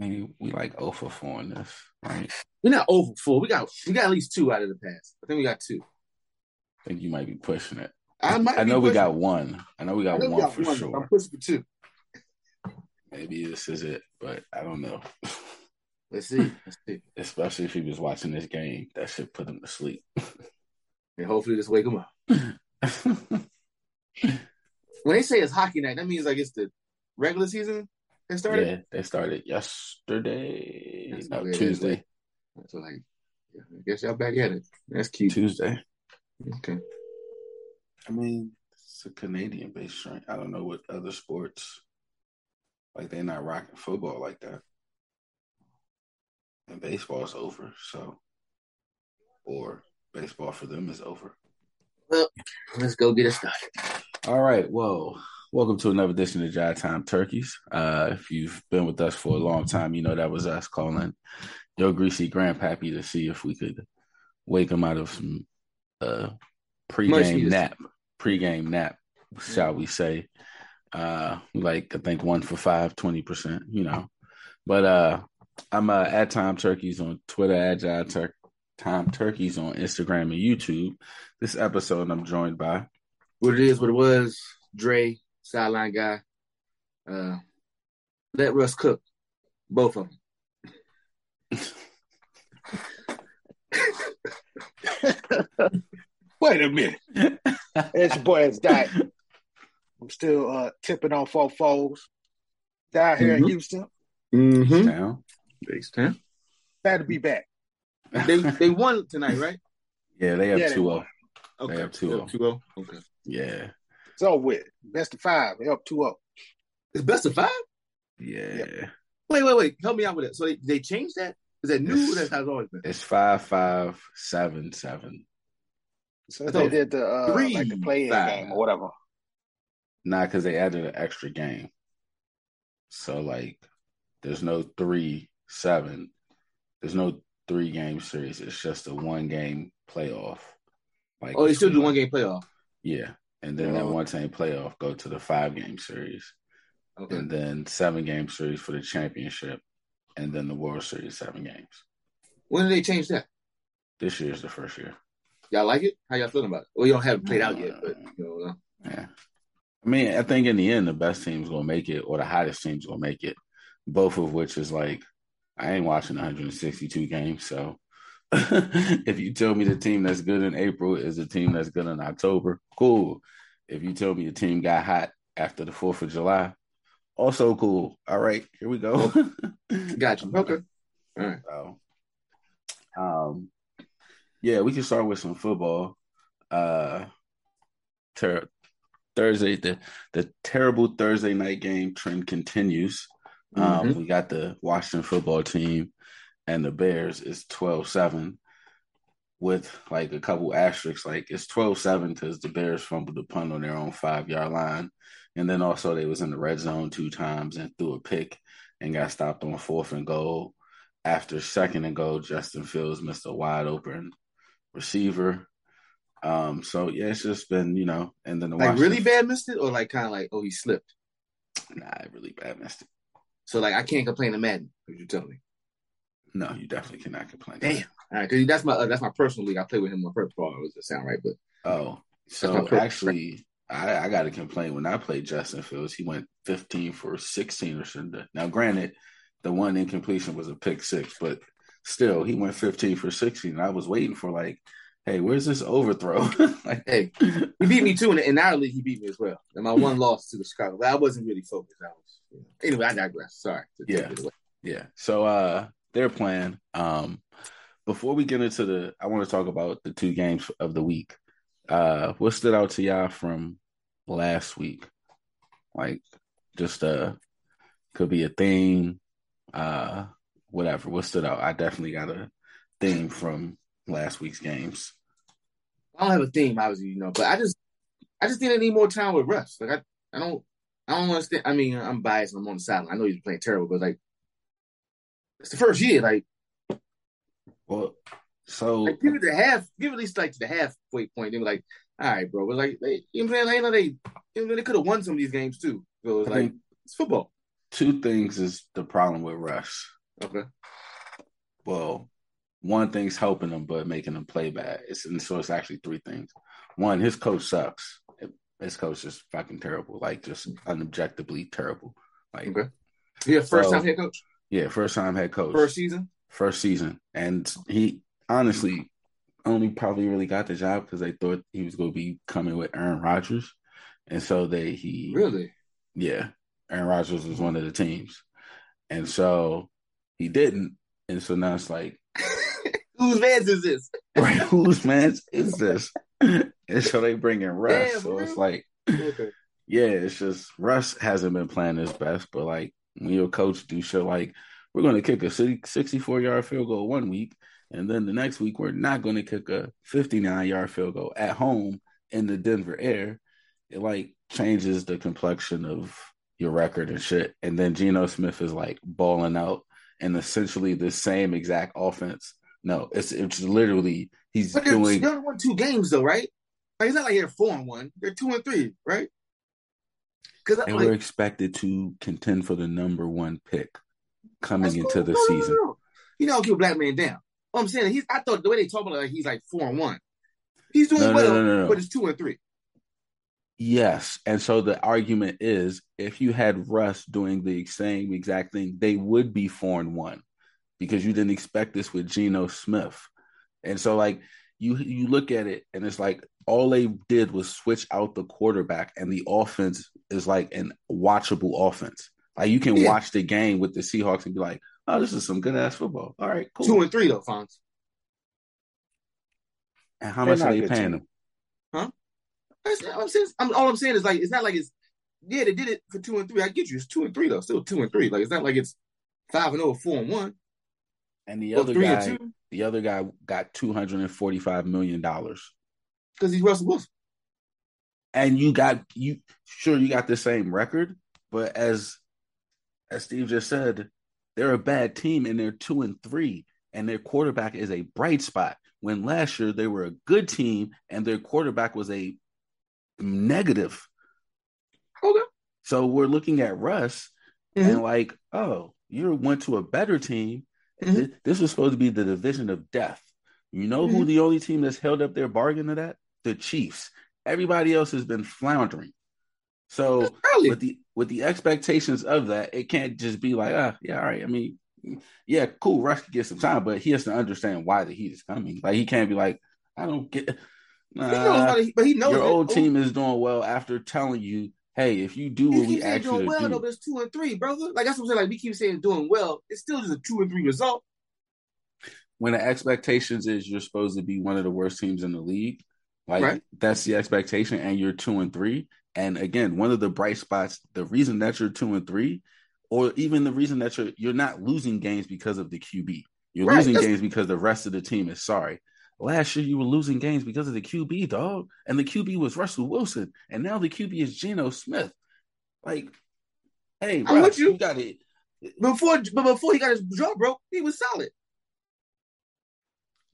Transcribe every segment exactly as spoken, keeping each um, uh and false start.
Man, we like oh for four on this. Right? We're not oh for four. We got we got at least two out of the past. I think we got two. I think you might be pushing it. I might. I know we got one. I know we got one we got for one. Sure. I'm pushing for two. Maybe this is it, but I don't know. Let's see. Let's see. Especially if he was watching this game, that should put him to sleep. And hopefully, just wake him up. When they say it's hockey night, that means like it's the regular season. They started? Yeah, they started yesterday. That's no, Tuesday. So, like, yeah, I guess y'all back at it. That's cute. Tuesday. Okay. I mean, it's a Canadian-based strength. I don't know what other sports, like, they're not rocking football like that. And baseball's over, so. Or baseball for them is over. Well, let's go get it started. All right, whoa. Welcome to another edition of Jive Time Turkeys. Uh, if you've been with us for a long time, you know that was us calling your greasy grandpappy to see if we could wake him out of some uh, pregame nap. Pregame nap, shall we say. Uh, like, I think one for five, twenty percent, you know. But uh, I'm uh, at Time Turkeys on Twitter, at Jive Tur- Time Turkeys on Instagram and YouTube. This episode I'm joined by. What it is, what it was, Dre. Sideline guy. Uh, let Russ cook. Both of them. Wait a minute. This boy has died. I'm still uh, tipping on four foes. Down here mm-hmm. in Houston. Mm-hmm. Town. Base town. Glad to be back. They they won tonight, right? Yeah, they have yeah, two oh. Okay. They have two oh. two oh? Okay. Yeah. It's all with best of five. They up two oh. It's best of five? Yeah. yeah. Wait, wait, wait. Help me out with that. So they, they changed that? Is that new? It's, or that's how it's always been? It's five five seven seven. So, so they did the uh, three, like the play-in game or whatever. Nah, because they added an extra game. So like, there's no three seven. There's no three game series. It's just a one game playoff. Like oh, they still do one game playoff. Yeah. And then oh. that one-time playoff go to the five-game series. Okay. And then seven-game series for the championship. And then the World Series, seven games. When did they change that? This year's the first year. Y'all like it? How y'all feeling about it? Well, you don't have it played out yet, but you know. Yeah. I mean, I think in the end, the best team's going to make it or the hottest team's going to make it, both of which is like, I ain't watching one hundred sixty-two games, so. If you tell me the team that's good in April is a team that's good in October, cool. If you tell me the team got hot after the fourth of July, also cool. All right, here we go. Gotcha. Okay. All right. So, um, yeah, we can start with some football. Uh, ter- Thursday, the, the terrible Thursday night game trend continues. Um, mm-hmm. We got the Washington football team. And the Bears is twelve seven with, like, a couple asterisks. Like, it's twelve seven because the Bears fumbled the punt on their own five-yard line. And then also they was in the red zone two times and threw a pick and got stopped on fourth and goal. After second and goal, Justin Fields missed a wide-open receiver. Um, so, yeah, it's just been, you know. And then the Like, Washington... really bad missed it? Or, like, kind of like, oh, he slipped? Nah, really bad missed it. So, like, I can't complain to Madden, what you tell me. No, you definitely cannot complain. Damn. All right, because that's my uh, that's my personal league. I played with him my first ball. It was the sound right, but oh, so actually, I, I got to complain. When I played Justin Fields, he went fifteen for sixteen or something. Now, granted, the one incompletion was a pick six, but still, he went fifteen for sixteen. And I was waiting for like, hey, where's this overthrow? Like, hey, he beat me too, and in our league, he beat me as well. And my one loss to the Chicago, I wasn't really focused. I was you know. Anyway. I digress. Sorry. Yeah. Yeah. So, uh. Their plan. Um, before we get into the, I want to talk about the two games of the week. Uh, what stood out to y'all from last week? Like, just uh, could be a theme, uh, whatever. What stood out? I definitely got a theme from last week's games. I don't have a theme, obviously, you know, but I just, I just didn't need more time with Russ. Like, I, I don't, I don't understand. I mean, I'm biased. I'm on the sideline. I know he's playing terrible, but like. It's the first year, like. Well, so like, give it the half, give it at least like to the halfway point. They were like, "All right, bro," but like, they, you know, what I'm saying, like, you know, they, you know, they could have won some of these games too. So it was I like think, it's football. two things is the problem with Russ. Okay. Well, one thing's helping him, but making him play bad. It's and so it's actually three things. One, his coach sucks. His coach is fucking terrible. Like, just unobjectively terrible. Like, okay. Yeah, first so, time head coach. Yeah, first time head coach. First season. First season, and he honestly only probably really got the job because they thought he was going to be coming with Aaron Rodgers, and so they he really yeah Aaron Rodgers was one of the teams, and so he didn't, and so now it's like. Whose man's is this? Right, whose man's is this? And so they bring in Russ. Damn, so it's like, okay. Yeah, it's just Russ hasn't been playing his best. But like when your coach do shit like, we're going to kick a sixty-four-yard field goal one week, and then the next week we're not going to kick a fifty-nine-yard field goal at home in the Denver air. It like changes the complexion of your record and shit. And then Geno Smith is like balling out and essentially the same exact offense. No, it's it's literally he's but doing. They won two games though, right? Like it's not like they're four and one; they're two and three, right? Because they like, were expected to contend for the number one pick coming cool. into the no, season. No, no, no. You know, keep a black man down. What I'm saying, he's. I thought the way they talk about it, like he's like four and one. He's doing no, well, no, no, no, no. But it's two and three. Yes, and so the argument is, if you had Russ doing the same exact thing, they would be four and one. Because you didn't expect this with Geno Smith. And so, like, you you look at it, and it's like all they did was switch out the quarterback, and the offense is, like, an watchable offense. Like, you can yeah. watch the game with the Seahawks and be like, oh, this is some good-ass football. All right, cool. Two and three, though, Fonz. And how They're much are they paying them? Huh? That's not what I'm saying. I'm, all I'm saying is, like, it's not like it's – yeah, they did it for two and three. I get you. It's two and three, though. Still two and three. Like, it's not like it's five and oh or four and one. And the well, other guy, the other guy got two hundred and forty-five million dollars because he's Russell Wilson. And you got you sure you got the same record, but as as Steve just said, they're a bad team and they're two and three, and their quarterback is a bright spot. When last year they were a good team and their quarterback was a negative. Okay. So we're looking at Russ mm-hmm. and like, oh, you went to a better team. Mm-hmm. This was supposed to be the division of death. You know who mm-hmm. the only team that's held up their bargain to that? The Chiefs. Everybody else has been floundering. So with the with the expectations of that, it can't just be like, ah, yeah, all right. I mean, yeah, cool. Russ can get some time, but he has to understand why the heat is coming. Like he can't be like, I don't get. Nah, he knows he, but he knows your old team is doing well after telling you, hey, if you do what we ask you to do. Well, though, but it's two and three, brother. Like, that's what I'm saying. Like, we keep saying doing well. It's still just a two and three result. When the expectations is you're supposed to be one of the worst teams in the league, like, right. That's the expectation, and you're two and three. And, again, one of the bright spots, the reason that you're two and three, or even the reason that you're, you're not losing games because of the Q B. You're right. losing that's- games because the rest of the team is sorry. Last year, you were losing games because of the Q B, dog. And the Q B was Russell Wilson. And now the Q B is Geno Smith. Like, hey, Russ, you. you got it. Before, but before he got his jaw broke, he was solid.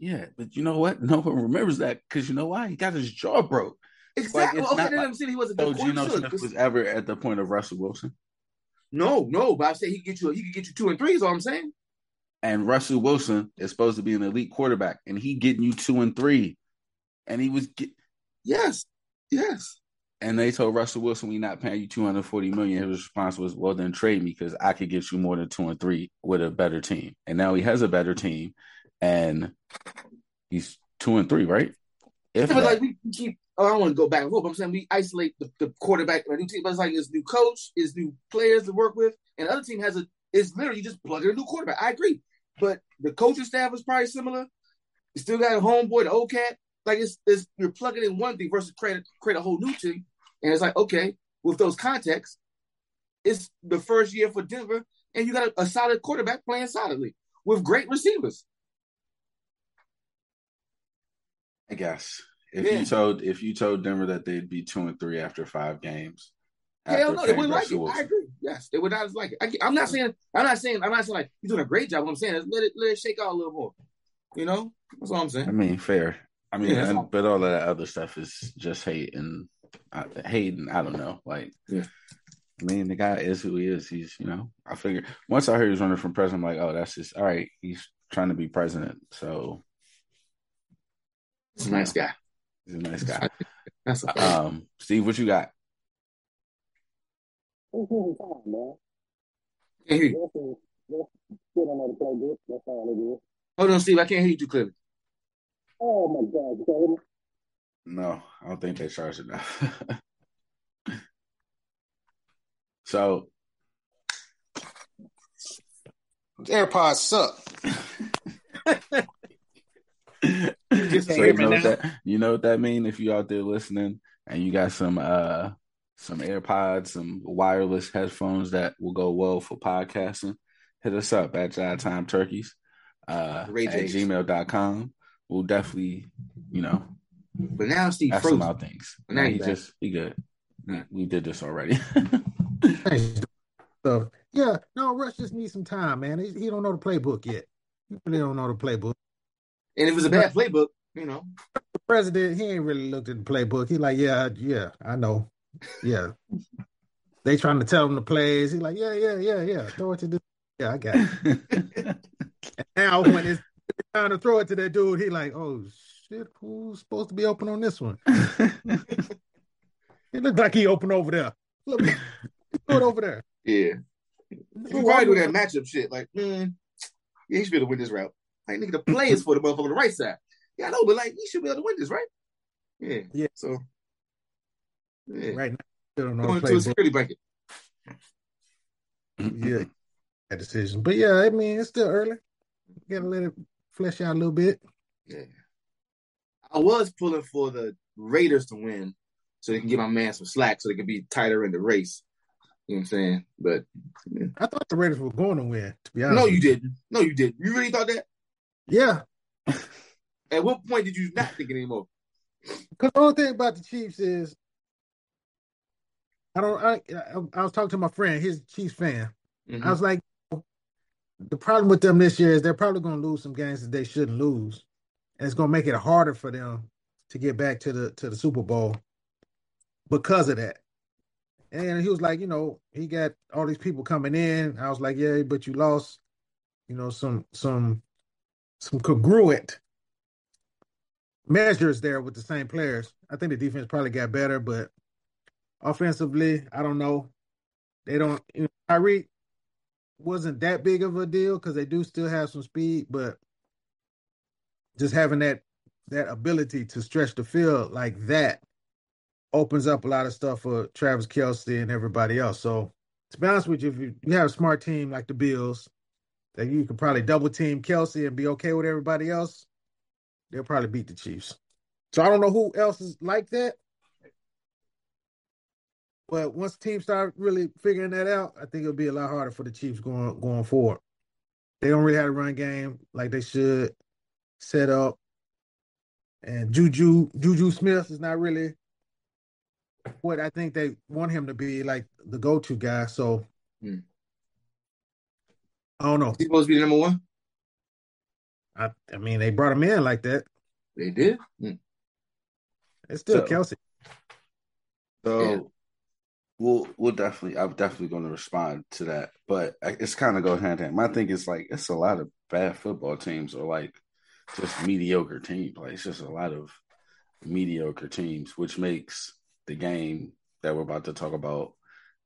Yeah, but you know what? No one remembers that because you know why? He got his jaw broke. Exactly. Like, okay, then like, I'm saying he wasn't so Geno Smith was ever at the point of Russell Wilson. No, no. But I say he could get you. He could get you two and three. Is all I'm saying. And Russell Wilson is supposed to be an elite quarterback, and he getting you two and three, and he was get- yes, yes. And they told Russell Wilson, "We not paying you two hundred forty million." His response was, "Well, then trade me because I could get you more than two and three with a better team." And now he has a better team, and he's two and three, right? If yeah, but that- like we keep, oh, I don't want to go back and forth. But I'm saying we isolate the, the quarterback of a new team, but it's like his new coach, his new players to work with, and the other team has a. It's literally just plugging a new quarterback. I agree. But the coaching staff is probably similar. You still got a homeboy, the old cat. Like, it's, it's you're plugging in one thing versus create, create a whole new team. And it's like, okay, with those contexts, it's the first year for Denver, and you got a, a solid quarterback playing solidly with great receivers. I guess. If yeah. you told if you told Denver that they'd be two and three after five games, hell no, they wouldn't like it. I agree. Yes, they would not like it. I, I'm not saying. I'm not saying. I'm not saying like you're doing a great job. What I'm saying is let it let it shake out a little more. You know, that's all I'm saying. I mean, fair. I mean, yeah, I, all. But all of that other stuff is just hate and uh, hate and I don't know. Like, yeah. I mean, the guy is who he is. He's, you know, I figured once I heard he was running for president, I'm like, oh, that's just all right. He's trying to be president. So he's a nice guy. He's a nice guy. That's a um, Steve, what you got? Hold on, Steve. I can't hear you clearly. Oh my God! You hear me? No, I don't think they charge enough. So, AirPods suck. you, so you, know that, you know what that means if you out there listening and you got some uh, some AirPods, some wireless headphones that will go well for podcasting. Hit us up at JiveTimeTurkeys uh, at gmail dot com. We'll definitely, you know. But now Steve ask frozen. Him out things. But now he back. just he good. We, we did this already. So yeah, no, Rush just needs some time, man. He, he don't know the playbook yet. He really don't know the playbook. And it was a bad playbook, you know. The president, he ain't really looked at the playbook. He like, yeah, yeah, I know, yeah. They trying to tell him the plays. He like, yeah, yeah, yeah, yeah. Throw it to this. Yeah, I got it. And now when it's time to throw it to that dude, he like, oh shit, who's supposed to be open on this one? It looked like he opened over there. Look, throw it over there. Yeah. He probably doing that matchup shit. Like, man, yeah, he should be able to win this route. Like, nigga, the play is for the motherfucker on the right side. Yeah, I know, but like, he should be able to win this, right? Yeah. Yeah. So, yeah. Right now, don't know going to a security blanket. Yeah. That decision. But yeah, I mean, it's still early. You got to let it flesh out a little bit. Yeah. I was pulling for the Raiders to win so they can give my man some slack so they can be tighter in the race. You know what I'm saying? But yeah. I thought the Raiders were going to win, to be honest. No, you didn't. No, you didn't. You really thought that? Yeah. At what point did you not think it anymore? Because the only thing about the Chiefs is I don't I I, I was talking to my friend, he's a Chiefs fan. Mm-hmm. I was like, the problem with them this year is they're probably going to lose some games that they shouldn't lose. And it's going to make it harder for them to get back to the to the Super Bowl because of that. And he was like, you know, he got all these people coming in. I was like, yeah, but you lost, you know, some some some congruent measures there with the same players. I think the defense probably got better, but offensively, I don't know. They don't. You know, Tyreek wasn't that big of a deal because they do still have some speed, but just having that that ability to stretch the field like that opens up a lot of stuff for Travis Kelsey and everybody else. So to be honest with you, if you, you have a smart team like the Bills, that you could probably double team Kelsey and be okay with everybody else, they'll probably beat the Chiefs. So I don't know who else is like that. But once teams start really figuring that out, I think it'll be a lot harder for the Chiefs going going forward. They don't really have a run game like they should set up. And Juju Juju Smith is not really what I think they want him to be, like the go-to guy. So hmm. I don't know. Is he supposed to be the number one? I I mean, they brought him in like that. They did. Hmm. It's still so, Kelsey. So yeah. we'll we'll definitely. I'm definitely going to respond to that, but it's kind of go hand in hand. My thing is like it's a lot of bad football teams or like just mediocre teams. Like it's just a lot of mediocre teams, which makes the game that we're about to talk about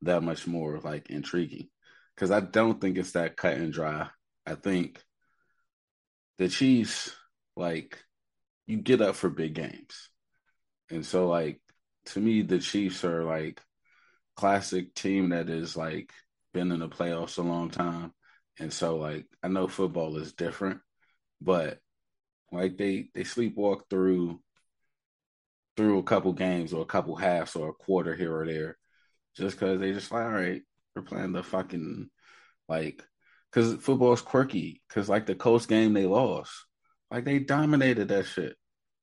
that much more like intriguing, because I don't think it's that cut and dry. I think the Chiefs, like, you get up for big games. And so, like, to me, the Chiefs are like classic team that is like been in the playoffs a long time. And so, like, I know football is different, but like they, they sleepwalk through through a couple games or a couple halves or a quarter here or there just because they just like, all right, we're playing the fucking, like, because football's quirky, because, like, the Colts game they lost. Like, they dominated that shit.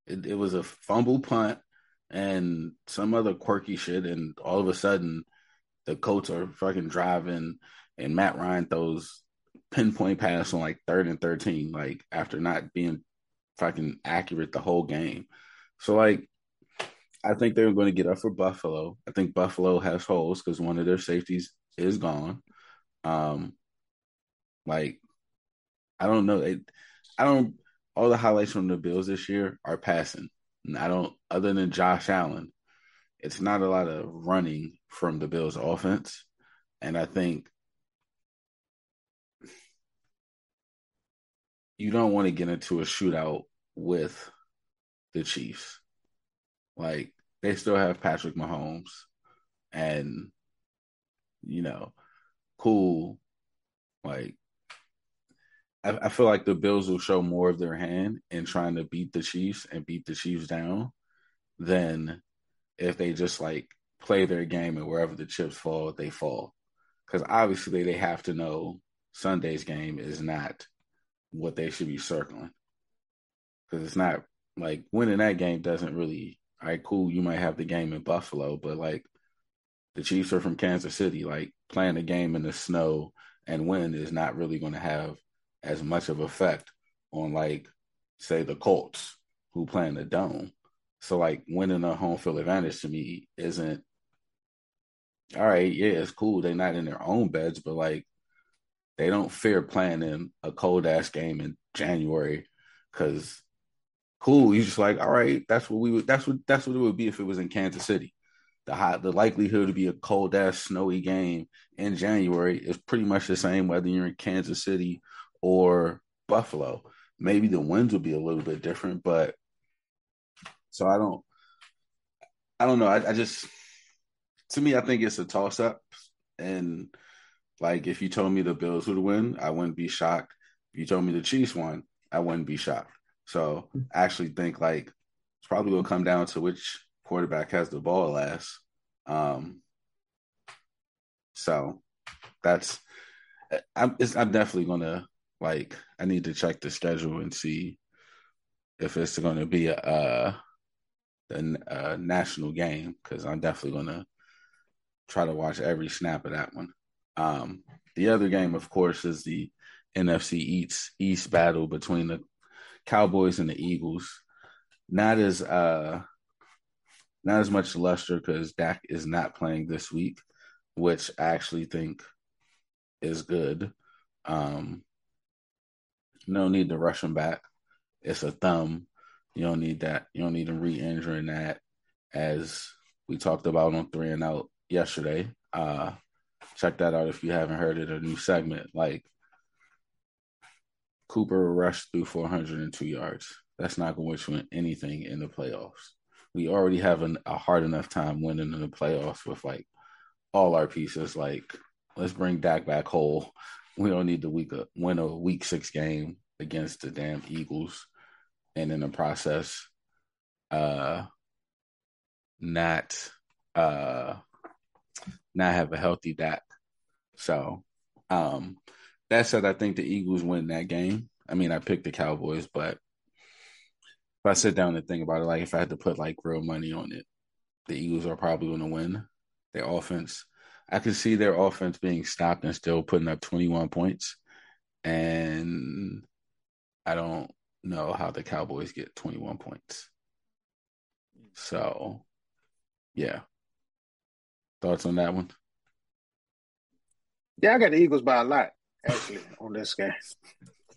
It, it was a fumble punt and some other quirky shit, and all of a sudden the Colts are fucking driving and Matt Ryan throws pinpoint pass on, like, third and thirteen, like, after not being fucking accurate the whole game. So, like, I think they're going to get up for Buffalo. I think Buffalo has holes because one of their safeties is gone. Um, like, I don't know. It, I don't – all the highlights from the Bills this year are passing. And I don't – other than Josh Allen, it's not a lot of running from the Bills' offense. And I think you don't want to get into a shootout with the Chiefs. Like, they still have Patrick Mahomes and, you know, cool. Like, I, I feel like the Bills will show more of their hand in trying to beat the Chiefs and beat the Chiefs down than if they just, like, play their game and wherever the chips fall, they fall. Because obviously they have to know Sunday's game is not what they should be circling. Because it's not, like, winning that game doesn't really – all right, cool, you might have the game in Buffalo, but, like, the Chiefs are from Kansas City. Like, playing a game in the snow and wind is not really going to have as much of effect on, like, say, the Colts, who play in the dome. So, like, winning a home field advantage to me isn't, all right, yeah, it's cool. They're not in their own beds, but, like, they don't fear playing in a cold-ass game in January because – cool, you just like, all right, that's what we would that's what that's what it would be if it was in Kansas City. The high the likelihood to be a cold ass snowy game in January is pretty much the same whether you're in Kansas City or Buffalo. Maybe the winds will be a little bit different, but so I don't I don't know. I, I just to me I think it's a toss up. And like if you told me the Bills would win, I wouldn't be shocked. If you told me the Chiefs won, I wouldn't be shocked. So I actually think, like, it's probably going to come down to which quarterback has the ball last. Um, so that's – I'm definitely going to, like, I need to check the schedule and see if it's going to be a, a, a national game because I'm definitely going to try to watch every snap of that one. Um, the other game, of course, is the N F C East, East battle between the – Cowboys and the Eagles, not as uh, not as much luster because Dak is not playing this week, which I actually think is good. Um, no need to rush him back. It's a thumb. You don't need that. You don't need him re-injuring that, as we talked about on Three and Out yesterday. Uh, check that out if you haven't heard it. A new segment, like. Cooper Rush through four hundred two yards. That's not going to win anything in the playoffs. We already have an, a hard enough time winning in the playoffs with, like, all our pieces. Like, let's bring Dak back whole. We don't need to week a, win a week six game against the damn Eagles and in the process uh, not, uh, not have a healthy Dak. So, um that said, I think the Eagles win that game. I mean, I picked the Cowboys, but if I sit down and think about it, like if I had to put like real money on it, the Eagles are probably going to win their offense. I could see their offense being stopped and still putting up twenty-one points. And I don't know how the Cowboys get twenty-one points. So, yeah. Thoughts on that one? Yeah, I got the Eagles by a lot. Actually, on this game,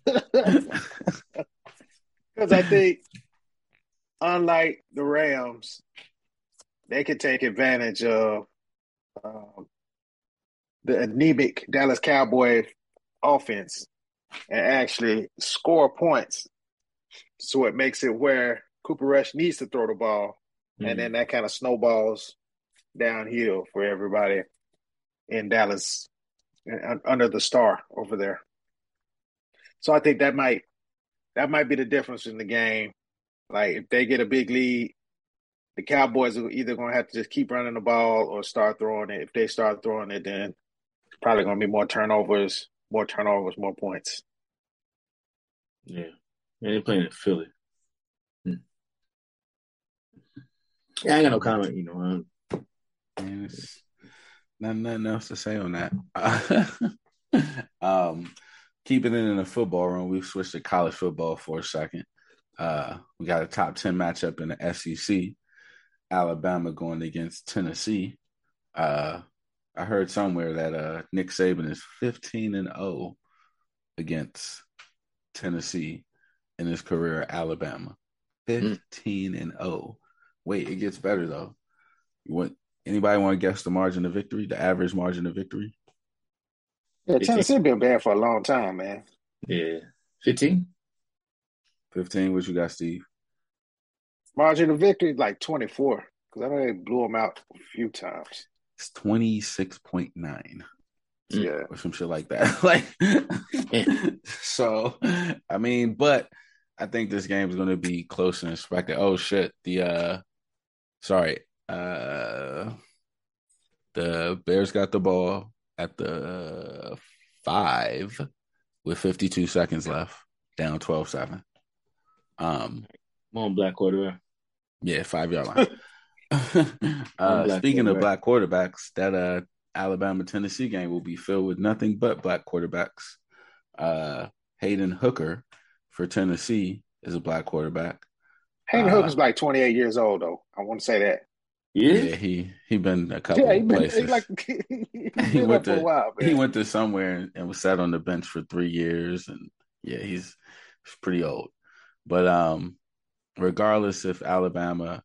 because I think, unlike the Rams, they could take advantage of um, the anemic Dallas Cowboy offense and actually score points. So it makes it where Cooper Rush needs to throw the ball, mm-hmm. and then that kind of snowballs downhill for everybody in Dallas. Under the star over there. So I think that might that might be the difference in the game. Like, if they get a big lead, the Cowboys are either going to have to just keep running the ball or start throwing it. If they start throwing it, then it's probably going to be more turnovers, more turnovers, more points. Yeah. And they're playing in Philly. Hmm. Yeah, I ain't got no comment, you know. Um, yeah, nothing else to say on that. um, keeping it in the football room, we've switched to college football for a second. Uh, we got a top ten matchup in the S E C. Alabama going against Tennessee. Uh, I heard somewhere that uh, Nick Saban is fifteen and oh against Tennessee in his career at Alabama. fifteen and oh. Wait, it gets better though. You want, anybody want to guess the margin of victory? The average margin of victory? Yeah, Tennessee been bad for a long time, man. Yeah. fifteen? fifteen, what you got, Steve? Margin of victory is like twenty-four, because I know they blew them out a few times. It's twenty-six point nine. Yeah. Or some shit like that. Like, so, I mean, but I think this game is going to be close and expected. Oh, shit. The, uh, sorry. Uh, the Bears got the ball at the five with fifty-two seconds left, down twelve seven. Um, Come on, black quarterback. Yeah, five-yard line. uh, speaking of black quarterbacks, that uh, Alabama-Tennessee game will be filled with nothing but black quarterbacks. Uh, Hayden Hooker for Tennessee is a black quarterback. Hayden uh, Hooker's like twenty-eight years old, though. I want to say that. Yeah, yeah he he been a couple yeah, he been, places. Like, he, he went to a while, he went to somewhere and, and was sat on the bench for three years, and yeah, he's, he's pretty old. But um, regardless if Alabama,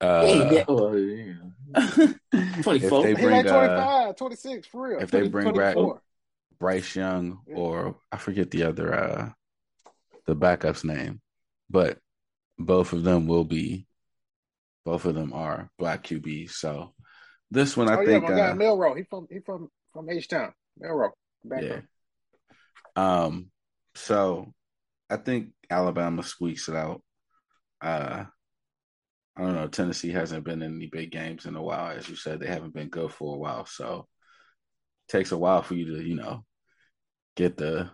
uh, yeah, yeah. twenty-four, if they bring, like twenty-five, twenty-six, for real. If they bring back Bryce Young yeah. or I forget the other uh, the backup's name, but both of them will be. Both of them are black Q Bs. So this one, I oh, think. Oh, yeah, my uh, guy, Melrose. He from, he from, from H-Town. Melrose. Yeah. Um, so I think Alabama squeaks it out. Uh, I don't know. Tennessee hasn't been in any big games in a while. As you said, they haven't been good for a while. So it takes a while for you to, you know, get the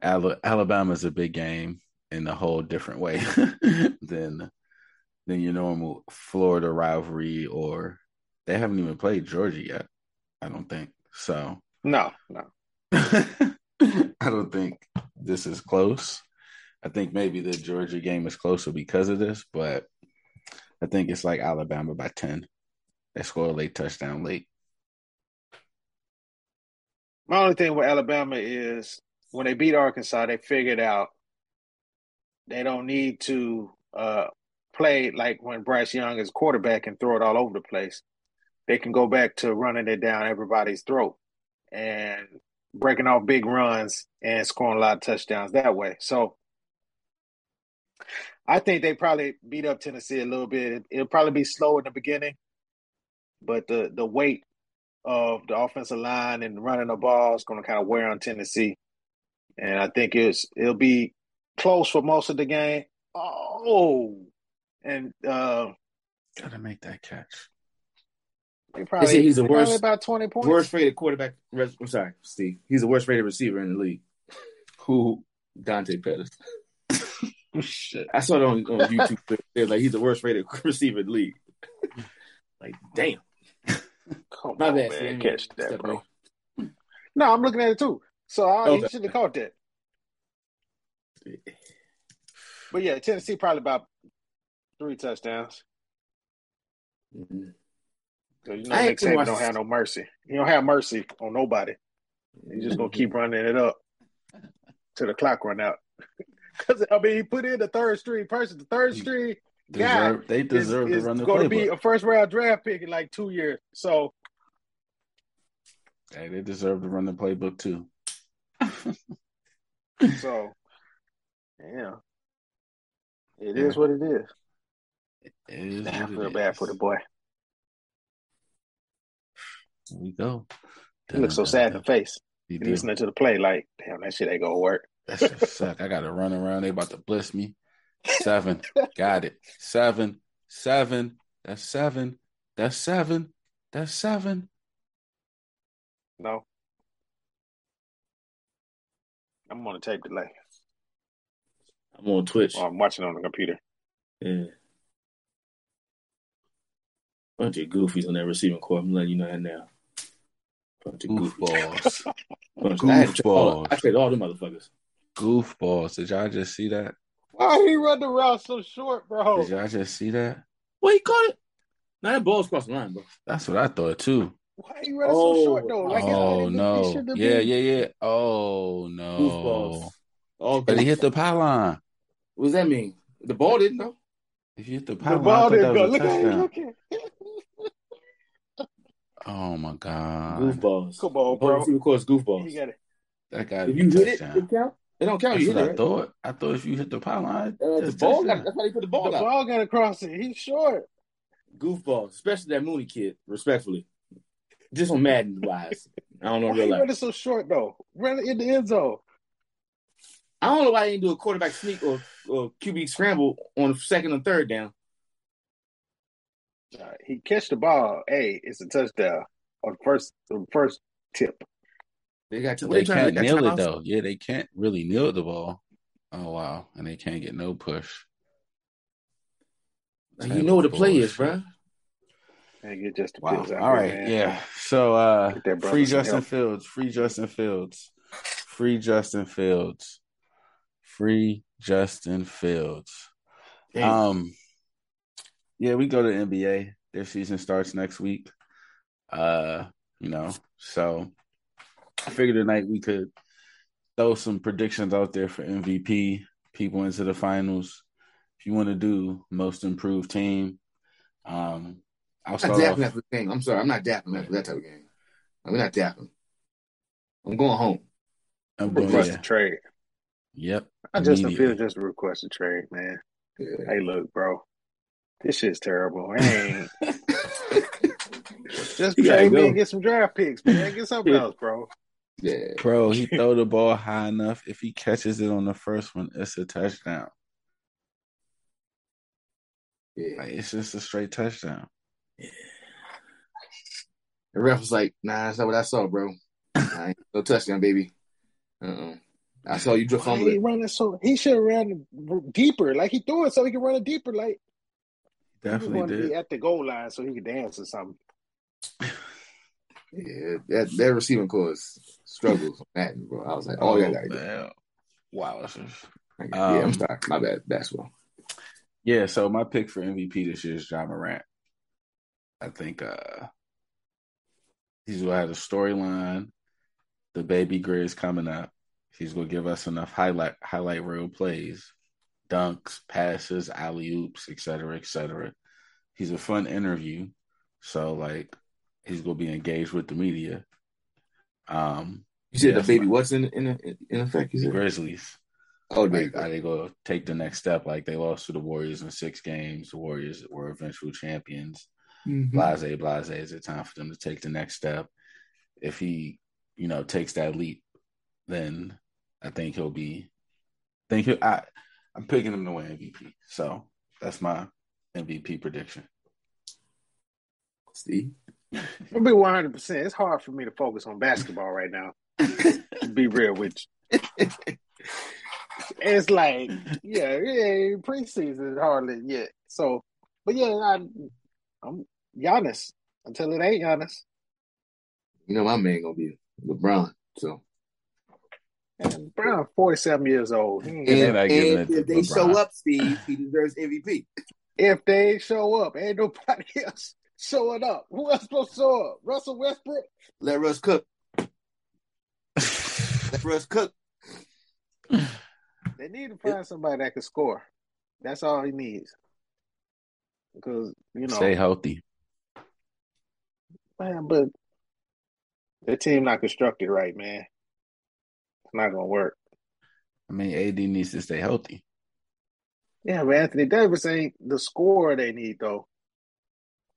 Al- – Alabama's a big game in a whole different way than – than your normal Florida rivalry, or they haven't even played Georgia yet, I don't think. So no, no, I don't think this is close. I think maybe the Georgia game is closer because of this, but I think it's like Alabama by ten. They score a late touchdown late. My only thing with Alabama is when they beat Arkansas, they figured out they don't need to uh, – play like when Bryce Young is quarterback and throw it all over the place. They can go back to running it down everybody's throat and breaking off big runs and scoring a lot of touchdowns that way. So I think they probably beat up Tennessee a little bit. It'll probably be slow in the beginning, but the, the weight of the offensive line and running the ball is going to kind of wear on Tennessee. And I think it's, it'll be close for most of the game. Oh, And uh, gotta make that catch. They probably, he's the worst, probably about twenty points. Worst rated quarterback. I'm sorry, Steve. He's the worst rated receiver in the league. Who? Dante Pettis. Shit, I saw it on, on YouTube. They're like, he's the worst rated receiver in the league. Like, damn. Come My on, bad, man. Catch that, bro. Away. No, I'm looking at it too. So I okay. should have caught that. But yeah, Tennessee probably about. Three touchdowns. Mm-hmm. So you know Nick Saban don't have no mercy. He don't have mercy on nobody. He's just gonna keep running it up till the clock run out. Because I mean, he put in the third string person. The third string guy. They deserve is, to run the playbook. It's going to be a first round draft pick in like two years. So, hey, they deserve to run the playbook too. So, yeah, it yeah. is what it is. It I feel bad is. for the boy. There we go. He looks so sad in the face. He listening to the play like, damn, that shit ain't gonna work. That shit suck. I gotta run around. They about to blitz me. Seven. Got it. Seven. Seven. That's seven. That's seven. That's seven. No. I'm on a tape delay. I'm on Twitch. Oh, I'm watching on the computer. Yeah. Bunch of goofies on that receiving corps. I'm letting you know that now. Bunch of goofballs. Bunch goofballs. I played all them motherfuckers. Goofballs. Did y'all just see that? Why he run the route so short, bro? Did y'all just see that? Well, he caught it. Now that ball's crossed the line, bro. That's what I thought too. Why are you running oh, so short though? Like, oh no! Yeah, yeah, yeah. Oh no! Okay. But he hit the pylon. What does that mean? The ball didn't though. If you hit the pylon, the ball didn't go. Look at him! Look at him! Oh my god! Goofballs! Come on, bro. Of course, goofballs. You got it. That guy. If you hit it, it count. It don't count. That's you hit what it, I right? thought. I thought if you hit the pylon, uh, the ball. Got, that's how they put the ball. The out. Ball got across it. He's short. Goofball, especially that Mooney kid. Respectfully, just on Madden wise, I don't know. Why real life. Running so short though? Running in the end zone. I don't know why they didn't do a quarterback sneak or, or Q B scramble on second and third down. Uh, he catch the ball. Hey, it's a touchdown on first on first tip. They got. They, they can't to, they nail it though. Awesome. Yeah, they can't really nail the ball. Oh wow, and they can't get no push. Like, you know what the play is, bro. And you just wow. All out right, here, yeah. So uh, free Justin help. Fields, free Justin Fields, free Justin Fields, free Justin Fields. Dang. Um, yeah, we go to the N B A. Their season starts next week. Uh, you know, so. I figured tonight we could throw some predictions out there for M V P, people into the finals. If you want to do most improved team, um, I'll start I'm not off. Thing. I'm sorry, I'm not dapping after that type of game. I'm not dapping. I'm going home. I'm going request yeah. a trade. Yep. I just feel just request a trade, man. Yeah. Hey, look, bro. This shit's terrible. Ain't just trade me and get some draft picks, man. Get something else, bro. Yeah. Bro, he throw the ball high enough. If he catches it on the first one, it's a touchdown. Yeah. Like, it's just a straight touchdown. Yeah. The ref was like, nah, that's not what I saw, bro. I ain't no touchdown, baby. Uh-uh. I saw you just fumble it. He running so he should have ran deeper. Like, he threw it so he could run it deeper. Like, definitely he did. To be at the goal line so he could dance or something. Yeah, that, that receiving course struggles on that, bro. I was like, oh, yeah, oh, that. Wow. Is... Um, yeah, I'm sorry. My bad. Basketball. Yeah, so my pick for M V P this year is John Morant. I think uh, he's going to have a storyline. The baby Grizz coming up. He's going to give us enough highlight highlight reel plays, dunks, passes, alley-oops, et cetera, et cetera. He's a fun interview. So, like, he's going to be engaged with the media. Um, you said yeah, the baby like, what's in, in in effect? The Grizzlies. Oh, like, are they going to take the next step? Like, they lost to the Warriors in six games. The Warriors were eventual champions. Mm-hmm. Blase, blase. Is it time for them to take the next step? If he, you know, takes that leap, then I think he'll be – think he'll, I, I'm picking him to win M V P. So, that's my M V P prediction. See? It'll be one hundred percent. It's hard for me to focus on basketball right now. To be real with you. It's like, yeah, yeah, preseason is hardly yet. So, but yeah, I, I'm Giannis. Until it ain't Giannis. You know, my man gonna be LeBron, so. And LeBron, forty-seven years old. And, and, and if they LeBron. show up, Steve, he deserves M V P. If they show up, ain't nobody else. Showing up. Who else supposed to show up? Russell Westbrook? Let Russ cook. Let Russ cook. They need to find somebody that can score. That's all he needs. Because, you know. Stay healthy. Man, but the team not constructed right, man. It's not going to work. I mean, A D needs to stay healthy. Yeah, but Anthony Davis ain't the scorer they need, though.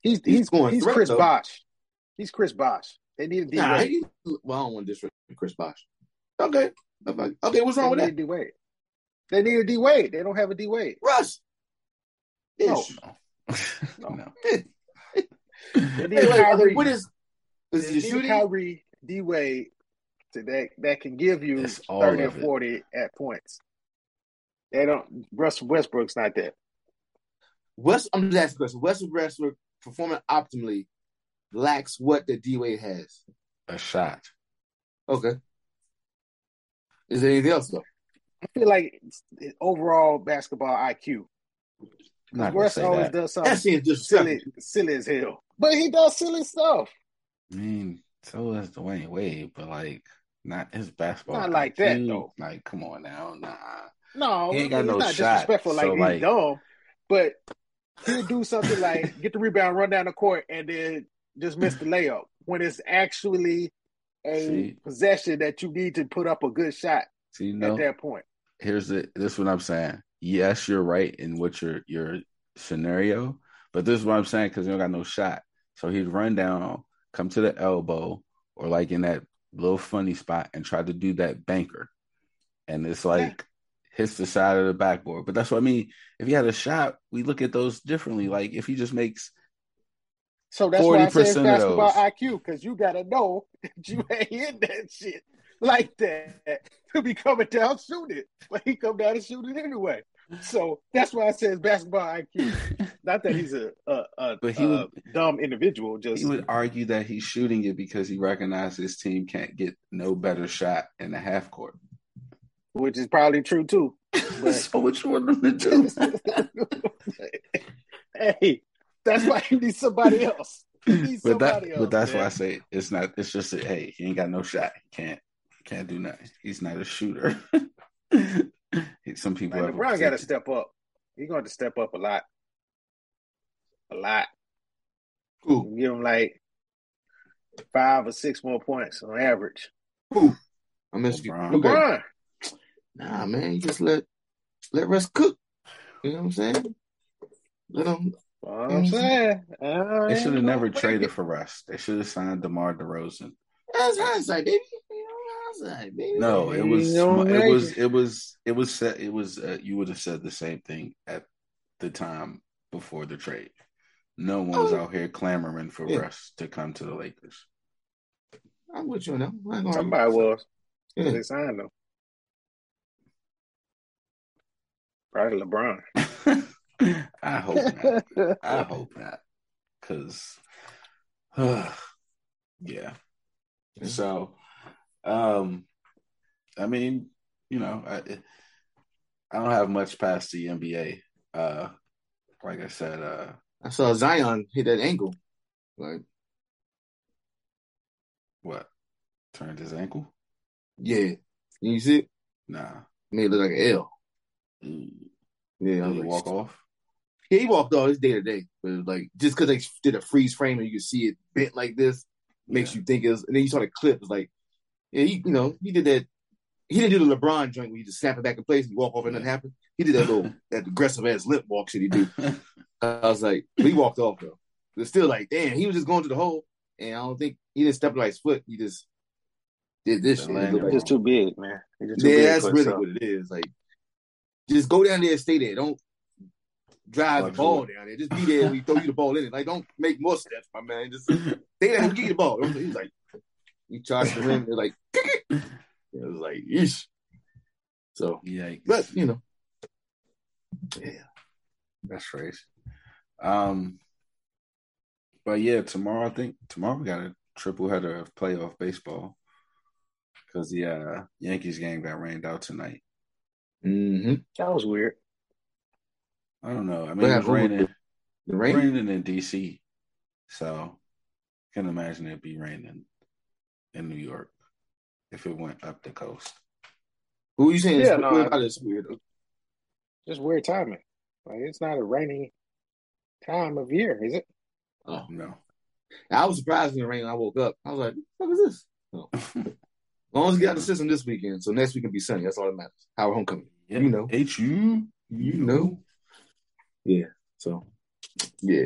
He's he's he's, going he's threat, Chris though. Bosh. He's Chris Bosh. They need a D nah, Wade. He, well, I don't want to disrespect Chris Bosh. Okay. Okay, okay what's wrong they with need that? A D Wade. They need a D Wade. They don't have a D Wade. Russ. No. no. no. They need hey, Kyrie. What is is they it shooting? Kyrie D Wade to that that can give you That's thirty or forty it. at points. They don't. Russell Westbrook's not that. West. I'm just asking a question. Russell Westbrook. Performing optimally lacks what the D-Wade has. A shot. Okay. Is there anything else, though? I feel like it's overall basketball I Q. Russ always that. does something that silly, silly as hell. But he does silly stuff. I mean, so is Dwyane Wade, but like not his basketball. Not like that team. Though. Like, come on now, nah. No, he ain't got no not shot, disrespectful. Like so, he's like, dumb, but he'll do something like get the rebound, run down the court, and then just miss the layup when it's actually a see, possession that you need to put up a good shot. See, you know, at that point, here's the this is what I'm saying. Yes, you're right in what your your scenario, but this is what I'm saying because he don't got no shot. So he'd run down, come to the elbow, or like in that little funny spot, and try to do that banker, and it's like. Yeah. Hits the side of the backboard. But that's what I mean. If he had a shot, we look at those differently. Like, if he just makes so that's forty percent why I said basketball I Q, because you got to know that you ain't hitting that shit like that to be coming down shooting. But he come down and shoot it anyway. So that's why I said it's basketball I Q. Not that he's a, a, a, but he a would, dumb individual. Just He would argue that he's shooting it because he recognizes his team can't get no better shot in the half court. Which is probably true too. But... so what you want them to do? Hey, that's why you need somebody else. You need but somebody that, else. But that's man. Why I say it. it's not. It's just that hey, he ain't got no shot. He can't. Can't do nothing. He's not a shooter. Some people. Like, have LeBron got to step up. He's going to step up a lot. A lot. Ooh. Give him like five or six more points on average. Ooh. I miss you, LeBron. Nah, man, you just let let Russ cook. You know what I'm saying? Let him. What you know I'm saying. saying. They should have never traded for Russ. They should have signed DeMar DeRozan. That's hindsight, baby. You know, hindsight, baby. No, it was, you know, it was, it was, it was, it was, it was. Uh, you would have said the same thing at the time before the trade. No one's oh. out here clamoring for yeah. Russ to come to the Lakers. I'm with you now. Somebody was. Yeah. They signed him. Probably LeBron. I hope not. I hope not. Because, uh, yeah. So, um, I mean, you know, I, I don't have much past the N B A. Uh, like I said. Uh, I saw Zion hit that ankle. Like, what? Turned his ankle? Yeah. You see it? Nah. Made it look like an L. Mm. Yeah, did he like, walk off? Yeah, he walked off. It's day to day, but it was like just because they did a freeze frame and you could see it bent like this, makes yeah. you think it was. And then you saw the clip. It's like, yeah, he, you know, he did that. He didn't do the LeBron joint where you just snap it back in place and walk off and nothing happened. He did that little that aggressive ass lip walk shit he do. I was like, but he walked off though. But still, like, damn, he was just going to the hole, and I don't think he didn't step on his foot. He just did this. Shit. It's like, just too big, man. Just too yeah, big that's really himself. What it is. Like. Just go down there and stay there. Don't drive Watch the ball down there. Just be there when you throw you the ball in it. Like, don't make more steps, my man. Just stay there and get you the ball. He was like, you charged the rim. They're like, kick it. It was like, yeesh. So, yikes. But, you know. Yeah. That's crazy. Um, but, yeah, tomorrow, I think, tomorrow we got a triple header of playoff baseball because the uh, Yankees game got rained out tonight. Mm-hmm. That was weird. I don't know. I mean, it was raining, the rain? raining in D C, so I can imagine it'd be raining in New York if it went up the coast. Who are you saying? Yeah, no, I, it's weird. Just weird timing. Like, it's not a rainy time of year, is it? Oh no! I was surprised when the rain. I woke up. I was like, "What is this?" No. As long as we got the system this weekend, so next week can be sunny. That's all that matters. Our homecoming. Yeah. You know. H U. You know. Yeah. So. Yeah.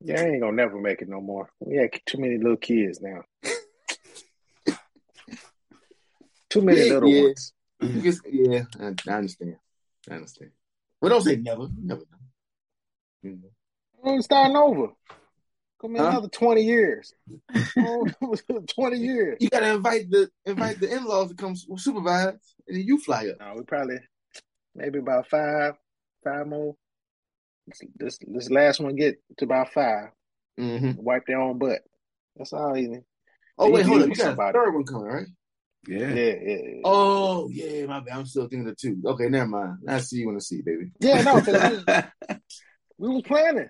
Yeah, I ain't going to never make it no more. We had too many little kids now. Too many yeah, little yeah. ones. Just, yeah, I, I understand. I understand. Well, don't say never. Never. Never. We're starting over. Come in huh? another twenty years. Oh, twenty years. You gotta invite the invite the in-laws to come supervise, and then you fly up. No, we probably maybe about five, five more. This this last one get to about five. Mm-hmm. Wipe their own butt. That's all. Even. Oh they wait, hold up. You got somebody. A third one coming, right? Yeah. Yeah, yeah, yeah. Oh, yeah, my bad. I'm still thinking of two. Okay, never mind. I see you in the seat, baby. Yeah, no, because we, we were planning.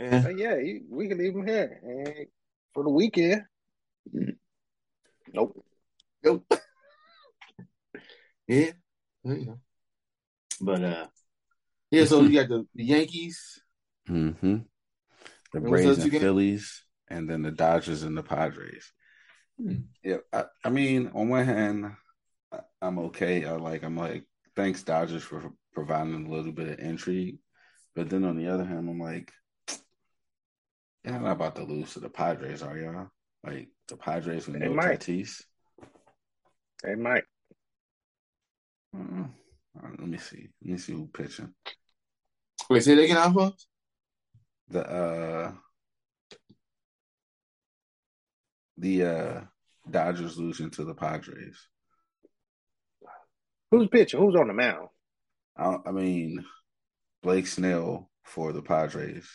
Yeah, so yeah you, we can leave him here and for the weekend. Nope. Nope. Yeah. You know. But, uh, yeah, so you got the, the Yankees. Mm-hmm. The Braves and Phillies, and then the Dodgers and the Padres. Hmm. Yeah, I, I mean, on one hand, I, I'm okay. I like, I'm like, thanks Dodgers for providing a little bit of intrigue. But then on the other hand, I'm like, y'all not about to lose to the Padres, are y'all? Like the Padres with no Tatis. They might. Uh, let me see. Let me see who's pitching. Wait, say they can alpha? The uh. The uh, Dodgers losing to the Padres. Who's pitching? Who's on the mound? I, I mean, Blake Snell for the Padres.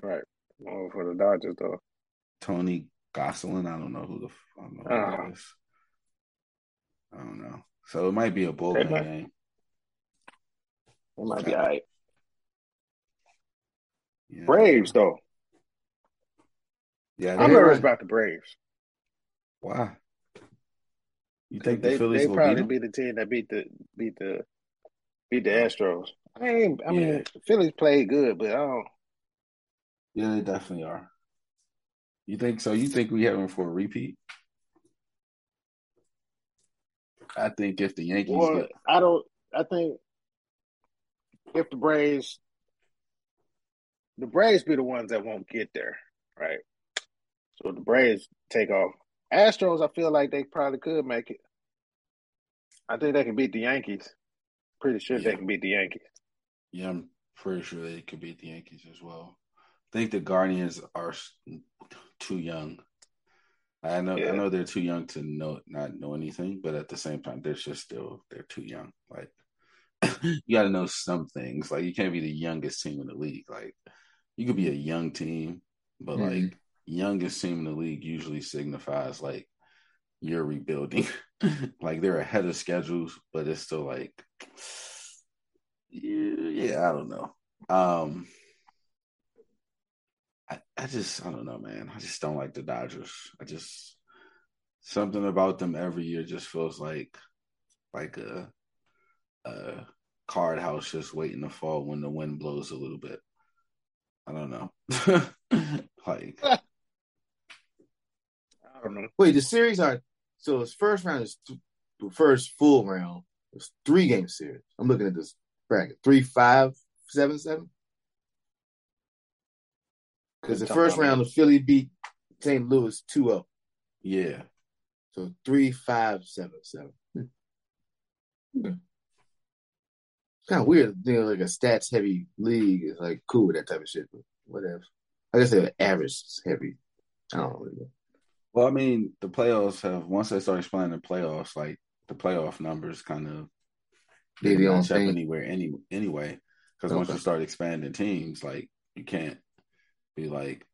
Right. Well, for the Dodgers, though. Tony Gosselin. I don't know who the I don't know who uh-huh. that is. I don't know. So it might be a bullpen might, game. It might be all right. Yeah. Braves, though. Yeah, I'm nervous right. about the Braves. Why? You think they, the Phillies they will probably beat, be the team that beat the beat the beat the Astros? I ain't, I yeah. mean, the Phillies played good, but I don't. Yeah, they definitely are. You think so? You think we have them for a repeat? I think if the Yankees, well, get... I don't. I think if the Braves, the Braves be the ones that won't get there, right? So the Braves take off. Astros, I feel like they probably could make it. I think they can beat the Yankees. Pretty sure yeah. they can beat the Yankees. Yeah, I'm pretty sure they could beat the Yankees as well. I think the Guardians are too young. I know, yeah. I know they're too young to know not know anything, but at the same time, they're just still they're too young. Like you got to know some things. Like you can't be the youngest team in the league. Like you could be a young team, but mm-hmm. like. Youngest team in the league usually signifies like you're rebuilding, like they're ahead of schedules, but it's still like, yeah, yeah I don't know. Um, I, I just, I don't know, man. I just don't like the Dodgers. I just something about them every year just feels like like a a card house just waiting to fall when the wind blows a little bit. I don't know, like. I don't know. Wait, the series are so it's first round is th- the first full round. It's three game series. I'm looking at this bracket three, five, seven, seven. Because the first round, the Philly beat Saint Louis two oh. Yeah. So three, five, seven, seven. Hmm. Okay. It's kind of weird. You know, like a stats heavy league is like cool with that type of shit, but whatever. I guess they're average heavy. I don't really know. Well, I mean, the playoffs have once they start explaining the playoffs, like the playoff numbers kind of they don't match up anywhere any anyway. Because okay. once you start expanding teams, like you can't be like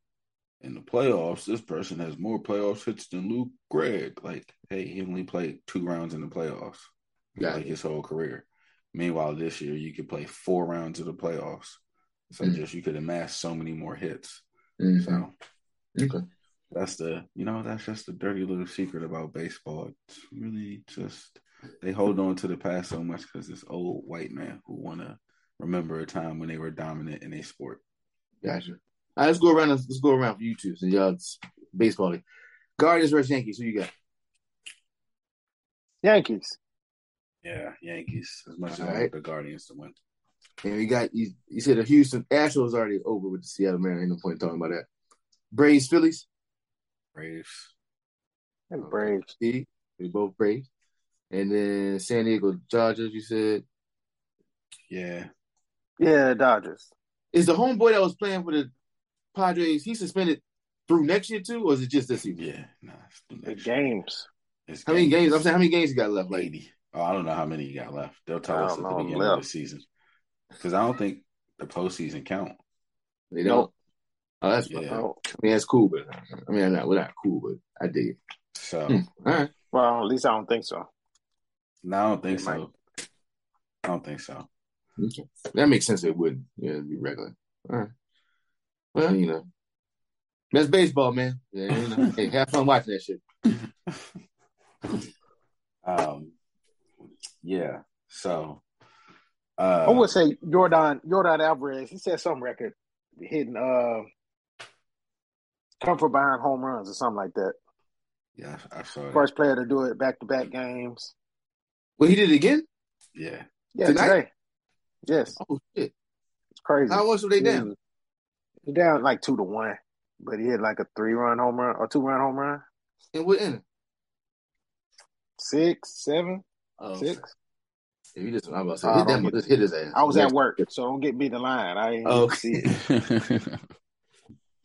in the playoffs, this person has more playoff hits than Luke Gregg. Like, hey, he only played two rounds in the playoffs, got like it. His whole career. Meanwhile, this year you could play four rounds of the playoffs, so mm-hmm. just you could amass so many more hits. Mm-hmm. So. Okay. That's the, you know, that's just the dirty little secret about baseball. It's really just, they hold on to the past so much because this old white man who want to remember a time when they were dominant in a sport. Gotcha. All right, let's go around, let's, let's go around for you two, since y'all baseball league. Guardians versus Yankees, who you got? Yankees. Yeah, Yankees. As much as I like the Guardians to win. And you got, you, you said the Houston Astros already over with the Seattle Mariners. Ain't no point talking about that. Braves, Phillies. Braves. And Braves. We both Braves. And then San Diego Dodgers, you said? Yeah. Yeah, Dodgers. Is the homeboy that was playing for the Padres, he suspended through next year too, or is it just this season? Yeah, no. Nah, it's games. It's how games. many games? I'm saying how many games you got left? Like? eighty. Oh, I don't know how many you got left. They'll tell us at the beginning left. of the season. Because I don't think the postseason count. They don't. Nope. Oh, that's yeah. I mean, that's cool, but I mean, I'm not, we're not cool, but I dig it. So, hmm. all right. Well, don't, at least I don't think so. No, I don't think they so. Might. I don't think so. Okay. That makes sense. It wouldn't. Yeah, it'd be regular. All right. Well, you know, that's baseball, man. Yeah, you know. Hey, have fun watching that shit. Um, yeah. So, uh, I would say Jordan Jordan Alvarez. He said some record hitting uh, come from behind home runs or something like that. Yeah, I saw it. First player to do it back to back games. Well, he did it again. Yeah. Yeah. Tonight? Today. Yes. Oh shit! It's crazy. How much were they down? They're down like two to one, but he hit like a three-run home run or two-run home run. And what inning? Six, seven, oh, six. If you just, I'm about to say, hit that one, just hit his ass. I was at work, so don't get me the line. I ain't oh, see it.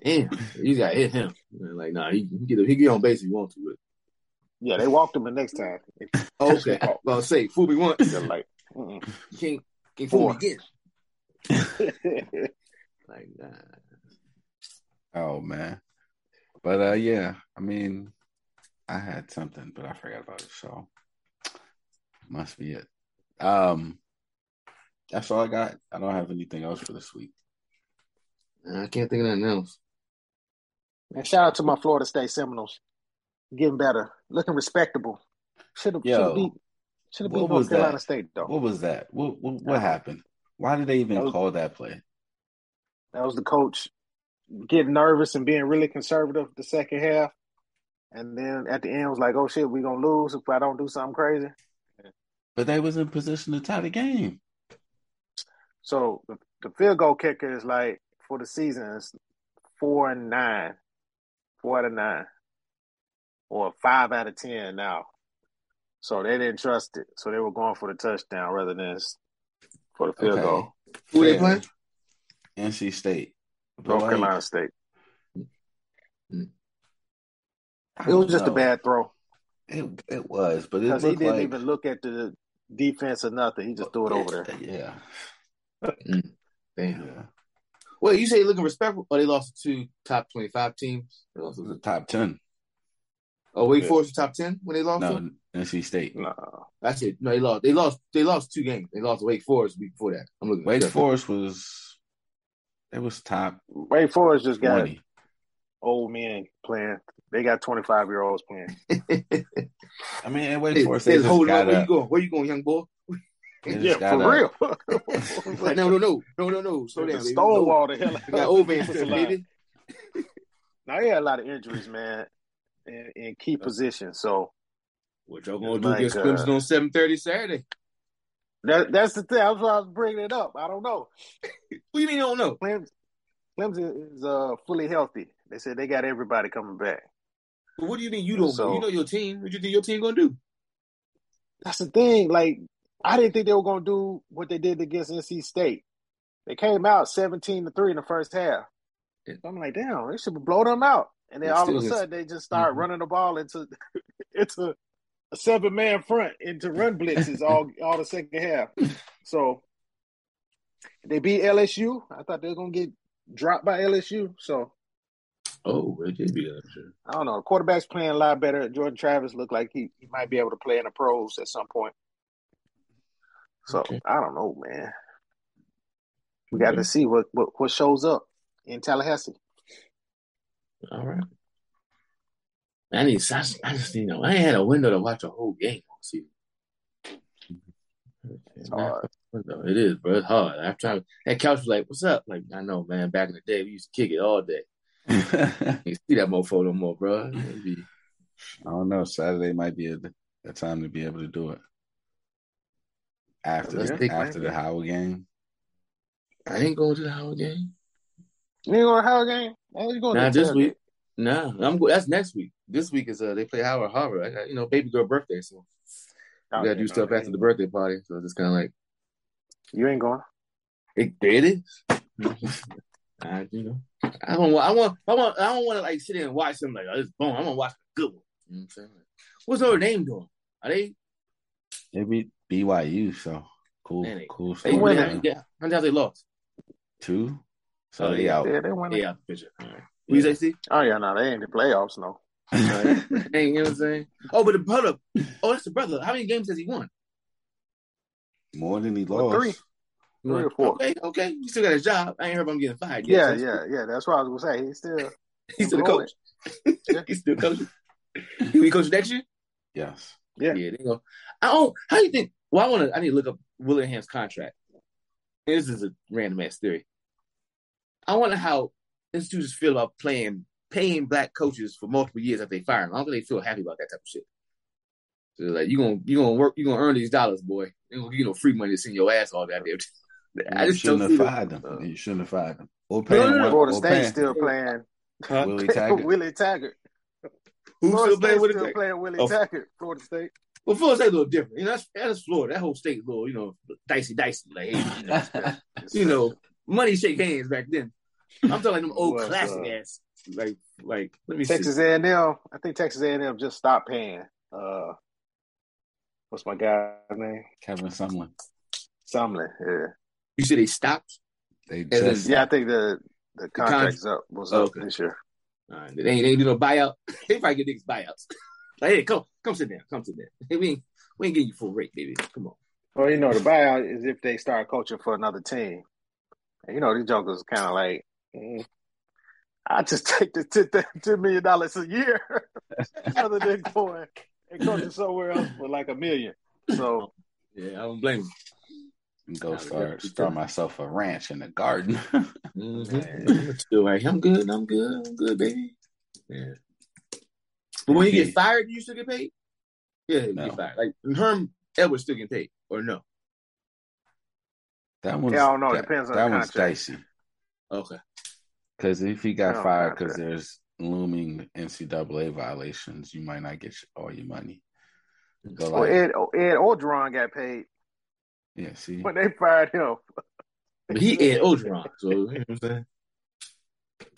Damn, you got to hit him. Like, nah, he, he get he get on base if you want to. But... yeah, they walked him the next time. Okay, I was about to say, fool me once. They're like, mm-mm. You can't. Four. Like that. Oh man, but uh, yeah. I mean, I had something, but I forgot about it. So must be it. Um, that's all I got. I don't have anything else for this week. I can't think of nothing else. And shout out to my Florida State Seminoles, getting better, looking respectable. Should have beat. Should have been North Carolina that? State, though. What was that? What what, what happened? Why did they even that was, call that play? That was the coach getting nervous and being really conservative the second half. And then at the end, was like, oh, shit, we're going to lose if I don't do something crazy. But they was in position to tie the game. So the, the field goal kicker is like, for the season, it's four and nine. Four out of nine. Or five out of ten now. So they didn't trust it. So they were going for the touchdown rather than for the field okay. goal. Who they playing? N C State. North Carolina State. It was just know. a bad throw. It it was, but it looked he didn't like... even look at the defense or nothing. He just threw it over there. Yeah. Damn. Yeah. Well, you say looking respectful. Oh, they lost to two top twenty-five teams. They lost to the top ten. Oh, Wake Forest top ten when they lost no, to N C State. No, that's it. No, they lost. They lost. They lost two games. They lost to Wake Forest before that. I'm looking. Wake Forest was. It was top. Wake Forest just twenty. Got old men playing. They got twenty-five year olds playing. I mean, and Wake Forest. They, they hold up. Where you going? Where you going, young boy? Yeah, for real. Like, no, no, no, no, no, no. Slow down. Stonewall the hell. Got old man. Now they had a lot of injuries, man. In, in key position, so what y'all gonna do like, against Clemson uh, on seven thirty Saturday? That that's the thing. That's why I was bringing it up. I don't know. What do you mean you don't know? Clemson, Clemson is uh, fully healthy. They said they got everybody coming back. But what do you mean you don't? So, you know your team. What do you think your team gonna do? That's the thing. Like I didn't think they were gonna do what they did against N C State. They came out seventeen to three in the first half. Yeah. So I'm like, damn, they should blow them out. And then it's all of a sudden, they just start mm-hmm. running the ball into into a seven-man front, into run blitzes all, all the second half. So they beat L S U. I thought they were going to get dropped by L S U. So, oh, they did beat L S U. I don't know. The quarterback's playing a lot better. Jordan Travis looked like he, he might be able to play in the pros at some point. So, okay. I don't know, man. We got okay. to see what, what, what shows up in Tallahassee. All right. I need. I just, I just you know. I ain't had a window to watch a whole game all season. It's hard. It is, bro. It's hard. I try. That couch was like, "What's up?" Like, I know, man. Back in the day, we used to kick it all day. You see that mofo no more, bro. Be... I don't know. Saturday might be a, a time to be able to do it after yeah, the, after the Howell game. I ain't going to the Howell game. You ain't going to Howell game? Oh, you going nah, to this week. Nah, I'm go- that's next week. This week is uh, they play Howard Harbor. I got, you know, baby girl birthday, so we gotta do stuff after the birthday party. So it's kind of like you ain't going. It, it is. I you know I don't want I want I want I don't want to like sit there and watch something like oh, this boom. I want to watch a good one. You know what I'm saying? What's Notre Dame doing? Are they? They beat B Y U, so cool, man, they, cool. They win. How many times they lost? Two. So oh, they out. Yeah, they won. They out the picture. All right. Yeah. What you say, Steve? Oh yeah, no, they ain't in the playoffs, no. Right? Hey, you know what I'm saying? Oh, but the brother. Oh, that's the brother. How many games has he won? More than he lost. Well, three. Three or four. Okay, okay. You still got his job. I ain't heard about him getting fired yet. Yeah, so yeah, cool. yeah. That's what I was going to say. He's still He's still the coach. Yeah. He's still coaching. He'll be coaching next year? Yes. Yeah. Yeah, there you go. I don't, how do you think? Well, I want to, I need to look up Willingham's contract. This is a random ass theory. I wonder how institutions feel about playing, paying black coaches for multiple years after they fire them. I don't think they feel happy about that type of shit. So like, you're going you're gonna to work, you're going to earn these dollars, boy. They're going to give you no free money to send your ass all goddamn. I just shouldn't have fired them. them. You shouldn't have fired them. Or paying no, no, no. Florida State's still playing huh? Willie Taggart. Willie Taggart. Who's Florida still playing Willie Taggart? Playing Willie oh. Taggart, Florida State. Well, Florida State's a little different. You know, that's, that's Florida. That whole state's a little, you know, dicey, dicey. Like, you know, you know money shake hands back then. I'm talking like them old well, classic uh, ass. Like, like let me Texas see. Texas A and M. I think Texas A and M just stopped paying. Uh, what's my guy's name? Kevin Sumlin. Sumlin, yeah. You said they stopped? They just then, stopped. Yeah, I think the, the contract's the con- up was oh, up okay. this year. All right. They, ain't, they ain't do no buyout. They probably get niggas buyouts. Like, hey, come come sit down. Come sit down. Hey, we, ain't, we ain't getting you full rate, baby. Come on. Well, you know, the buyout is if they start coaching for another team. And, you know, these jokers are kind of like, mm, I just take the ten million dollars a year. Other than going and coaching somewhere else for like a million. So, yeah, I don't blame them. Go no, start start myself a ranch in the garden. mm-hmm. Like, I'm good, I'm good, I'm good, baby. Yeah. But when okay. you get fired, do you still get paid? Yeah, you no. get fired. Like Herm Edwards still get paid, or no? That one's, yeah, I don't know. It depends on that the one's dicey. Okay. Because if he got no, fired because there's looming N C double A violations, you might not get all your money. Well, like, Ed, Ed Orgeron got paid. Yeah, see. When they fired him. But he Ed Orgeron, so you know what I'm saying?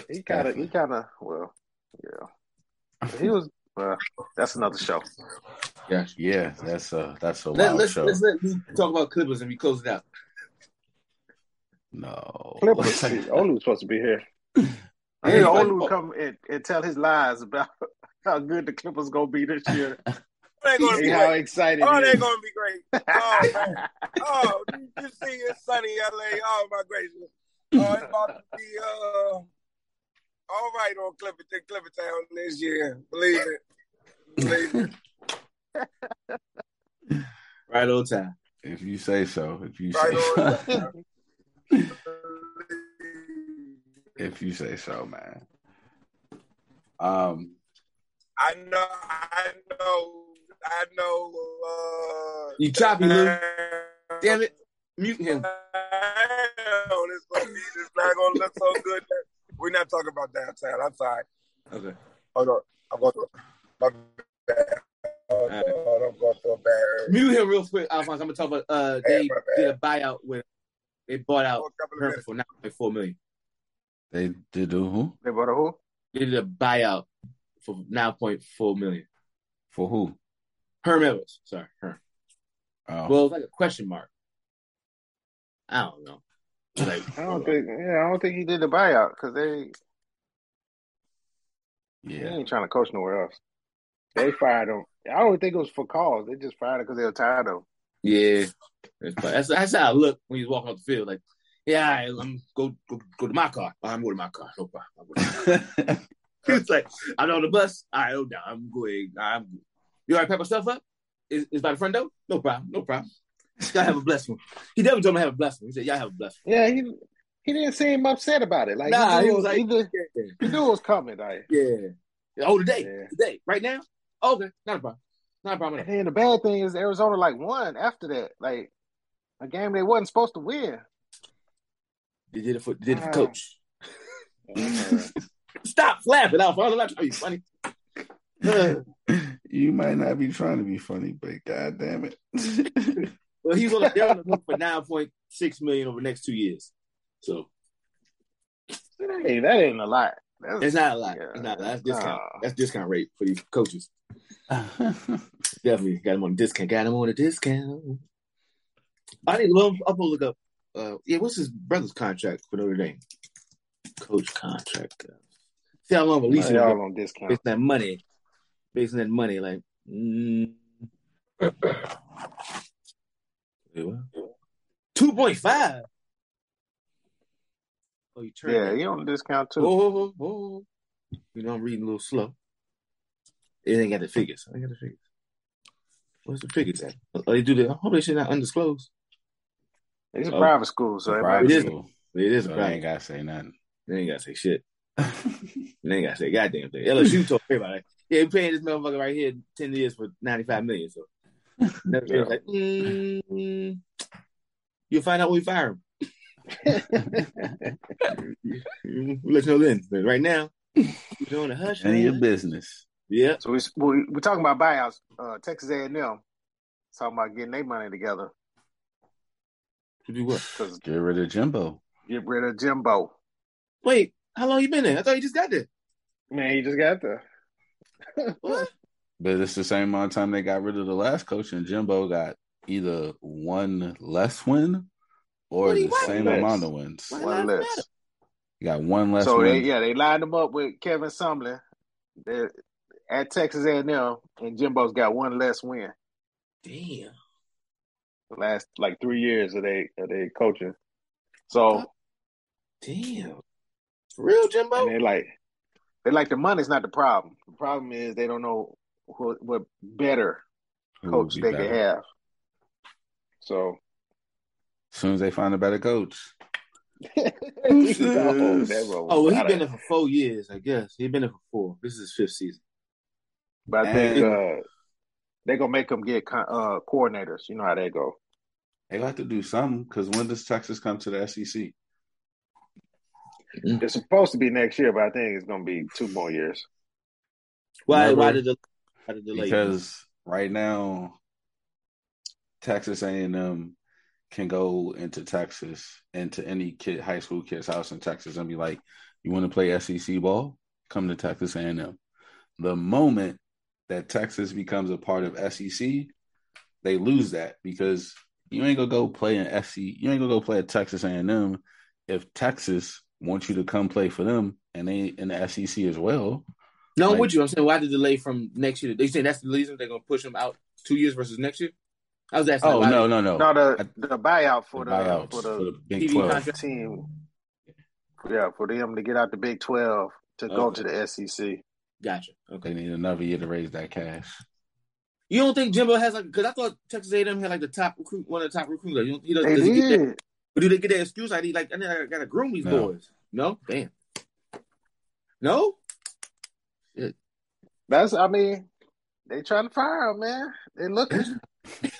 He kinda he kinda well, yeah. But he was well, that's another show. Yeah, yeah, that's uh that's a let, wild let's, show. Let's let me talk about Clippers and we close it out. No. Clippers Olu's supposed to be here. I hear Olu like, come and, and tell his lies about how good the Clippers gonna be this year. They're gonna be how excited! Oh, they're gonna be great! Oh, man. Oh, you, you see, it's sunny L A. Oh my gracious! Oh, it's about to be uh, all right on Clipperton, Clippertown this year. Believe it, believe it. Right on time. If you say so. If you right say so. Time. If you say so, man. Um, I know. I know. I know. Uh, you choppy, Lou. Damn it. Mute him. It's not going to look so good. We're not talking about downtown. I'm sorry. Okay. Hold on. I'm going to. My bad. Hold on. Right. I'm going to embarrass. Mute him real quick, Alphonse. I'm going to talk about uh, they did a buyout with. They bought out Herb for nine point four million dollars. They did a who? They bought a who? They did a buyout for nine point four million dollars. For who? Herm Edwards, sorry, Herm. Oh. Well, it's like a question mark. I don't know. Like, I don't think. Yeah, I don't think he did the buyout because they. Yeah, he ain't trying to coach nowhere else. They fired him. I don't think it was for cause. They just fired him because they were tired of him. Yeah, that's that's how I look when he's walking off the field. Like, yeah, right, I'm go go go to my car. I'm going to my car. No problem. He was like, I'm on the bus. All right, hold down. I'm going. I'm. Good. You already pack my stuff up? Is is by the front door? No problem. No problem. Y'all have a blessed one. He definitely told me to have a blessed one. He said, y'all have a blessed one. Yeah, he he didn't seem upset about it. Like, nah, he, he was like, he, did, yeah. he knew it was coming. Like, yeah. Oh, today. Yeah. Today. Right now? Oh, okay. Not a problem. Not a problem. And the bad thing is Arizona, like, won after that. Like, a game they wasn't supposed to win. They did it for, did it for uh, coach. Uh, Stop laughing, Alphonse. I'm not trying to be funny. You might not be trying to be funny, but god damn it. Well, he's on the look for nine point six million over the next two years. So hey, that ain't a lot. That's, it's not a lot. Yeah. It's not, that's discount. Oh. That's discount rate for these coaches. Definitely got him on a discount. Got him on a discount. I need to look up. Look up. Uh, yeah, what's his brother's contract for Notre Dame? Coach contract. See how long releasing y'all on discount? It's that money. facing that money. Like, mm. two point five. Oh, you turn. Yeah, you don't discount too. Oh, oh, oh. You know, I'm reading a little slow. It ain't got the figures. I ain't got the figures. Where's the figures at? Oh, they do that. I hope they should not undisclose. It's a oh, private school, so private it, school. Is, it is. So a private. They ain't gotta say nothing. They ain't gotta say shit. They ain't gotta say goddamn thing. L S U told everybody, yeah, we're paying this motherfucker right here ten years for ninety-five million dollars. So yeah. Like, mm, you'll find out when we fire him. We'll let you know then. But right now, you're doing a hush. None of your business. Yeah. So we, we, we're talking about buyouts. Uh, Texas A and M talking about getting their money together. To do what? Get rid of Jimbo. Get rid of Jimbo. Wait, how long you been there? I thought you just got there. Man, he just got there. What? But it's the same amount of time they got rid of the last coach, and Jimbo got either one less win or the same less? amount of wins. Why one less. Matter? You got one less so win. So, yeah, they lined them up with Kevin Sumlin They're at Texas A and M, and Jimbo's got one less win. Damn. The last like three years of they of they coaching, so damn, for real Jimbo. And they like they like the money's not the problem. The problem is they don't know who, what better who coach be they better. Could have. So as soon as they find a better coach, he says, oh, well, he's been there for four years. I guess he's been there for four. This is his fifth season. But I think. And- uh, They're going to make them get uh, coordinators. You know how they go. They got to do something because when does Texas come to the S E C? It's supposed to be next year, but I think it's going to be two more years. Why Why did it delay? Because right now, Texas A and M can go into Texas, into any kid, high school kid's house in Texas and be like, you want to play S E C ball? Come to Texas A and M. The moment that Texas becomes a part of S E C, they lose that because you ain't gonna go play an S E C. You ain't gonna go play at Texas A and M if Texas wants you to come play for them and they in the S E C as well. No, like, would you? I'm saying why the delay from next year? They saying that's the reason they're gonna push them out two years versus next year. I was asking. Oh no, no, no, no. The the buyout for the, the for the, for the Big twelve team. Yeah, for them to get out the Big twelve to okay. go to the S E C. Gotcha. Okay. They need another year to raise that cash. You don't think Jimbo has like? Because I thought Texas A and M had like the top recruit, one of the top recruiters. You don't, he doesn't, they doesn't did. Get that. But do they get that excuse? I need like I, need, I gotta groom these no. boys. No, damn. No. Shit. That's. I mean, they trying to fire him, man. They looking.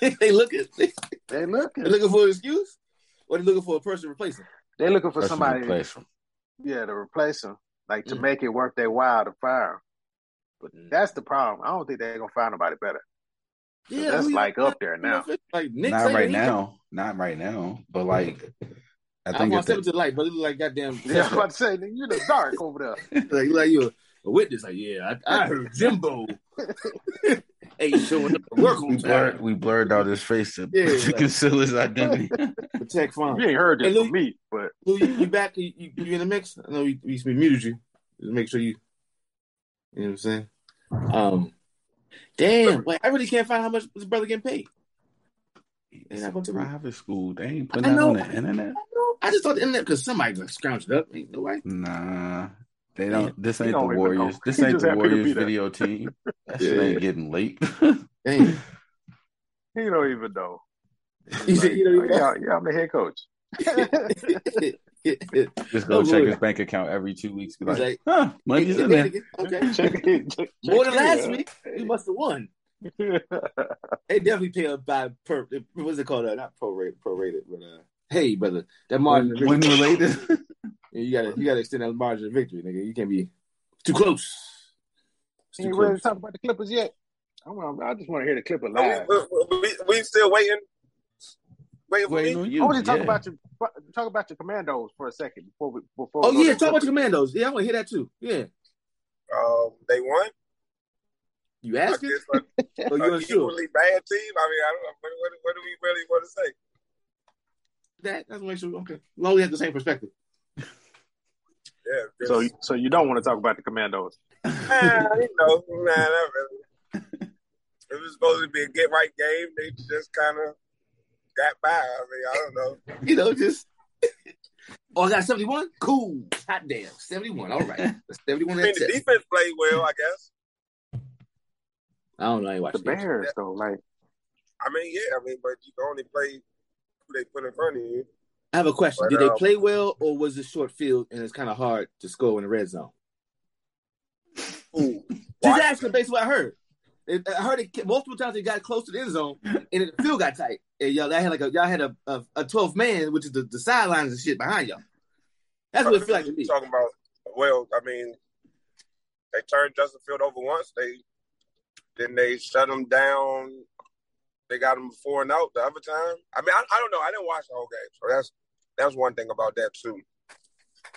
they looking. They looking. They looking for an excuse, or they looking for a person to replace him. They looking for person somebody. To replace him. Yeah, to replace him, like to mm. make it worth their while to fire him. But that's the problem. I don't think they're gonna find nobody better. Yeah, that's like up there now. Like Nick not Saban, right now, got... not right now. But like, I think I'm gonna to the light, but it look like goddamn. Yeah, I'm about to say, nigga, you the dark over there. Like, like you a witness. Like, yeah, I, I heard Jimbo ain't showing up to work. We blurred, we blurred out his face to, yeah, to like, conceal his identity. Protect fun. You ain't heard this hey, from me, but Lou, you, you back? You, you, you in the mix? I know we, we muted you. Just make sure you. You know what I'm saying? Um, damn, like, I really can't find how much his brother getting paid. It's not going to private school. They ain't putting that on the internet. I, I just thought the internet because somebody gonna scrounge it up. Ain't nobody. Nah, they don't. Man, this ain't don't the Warriors. Know. This he ain't the Warriors video team. That shit yeah. ain't getting late. Damn, he don't even know. He like, oh, yeah, yeah, I'm the head coach. Just go no, check his bank account every two weeks. Be like, like, huh, money's in there. Okay. Check it, check, more than last out. Week, we must have won. They definitely pay up by per. What's it called? Uh, not prorated, prorated, but uh, hey, brother, that margin of victory. When related, you gotta you gotta extend that margin of victory, nigga. You can't be too close. Too ain't close. Ready to talk about the Clippers yet? I want. I just want to hear the Clipper live. We, we, we still waiting. Wait, wait, on you. I want you to talk yeah. about your talk about your commandos for a second before we before. Oh we yeah, talk about your commandos. Yeah, I want to hear that too. Yeah. Um, they won. You asking? Like, oh, you usually bad team. I mean, I don't know. What, what, what do we really want to say? That that's make sure. Okay, we only have the same perspective. Yeah. So so you don't want to talk about the commandos? Nah, you know, nah, not really. It was supposed to be a get-right game. They just kind of got by. I mean, I don't know. You know, just, oh, I got seventy-one? Cool. Hot damn. seventy-one. All right. seventy-one. I mean, the test. Defense played well, I guess. I don't know. I ain't watching the Bears, that. Though. Like, I mean, yeah. I mean, but you can only play who they put in front of you. I have a question. But, Did um, they play well, or was it short field and it's kind of hard to score in the red zone? Ooh, just asking based on what I heard. I heard it multiple times. They got close to the end zone, and the field got tight. And y'all had like a, y'all had a a, a twelfth man, which is the, the sidelines and shit behind y'all. That's what it feels like to me. Talking about, well, I mean, they turned Justin Fields over once. They then they shut him down. They got him four and out the other time. I mean, I, I don't know. I didn't watch the whole game, so that's that's one thing about that too.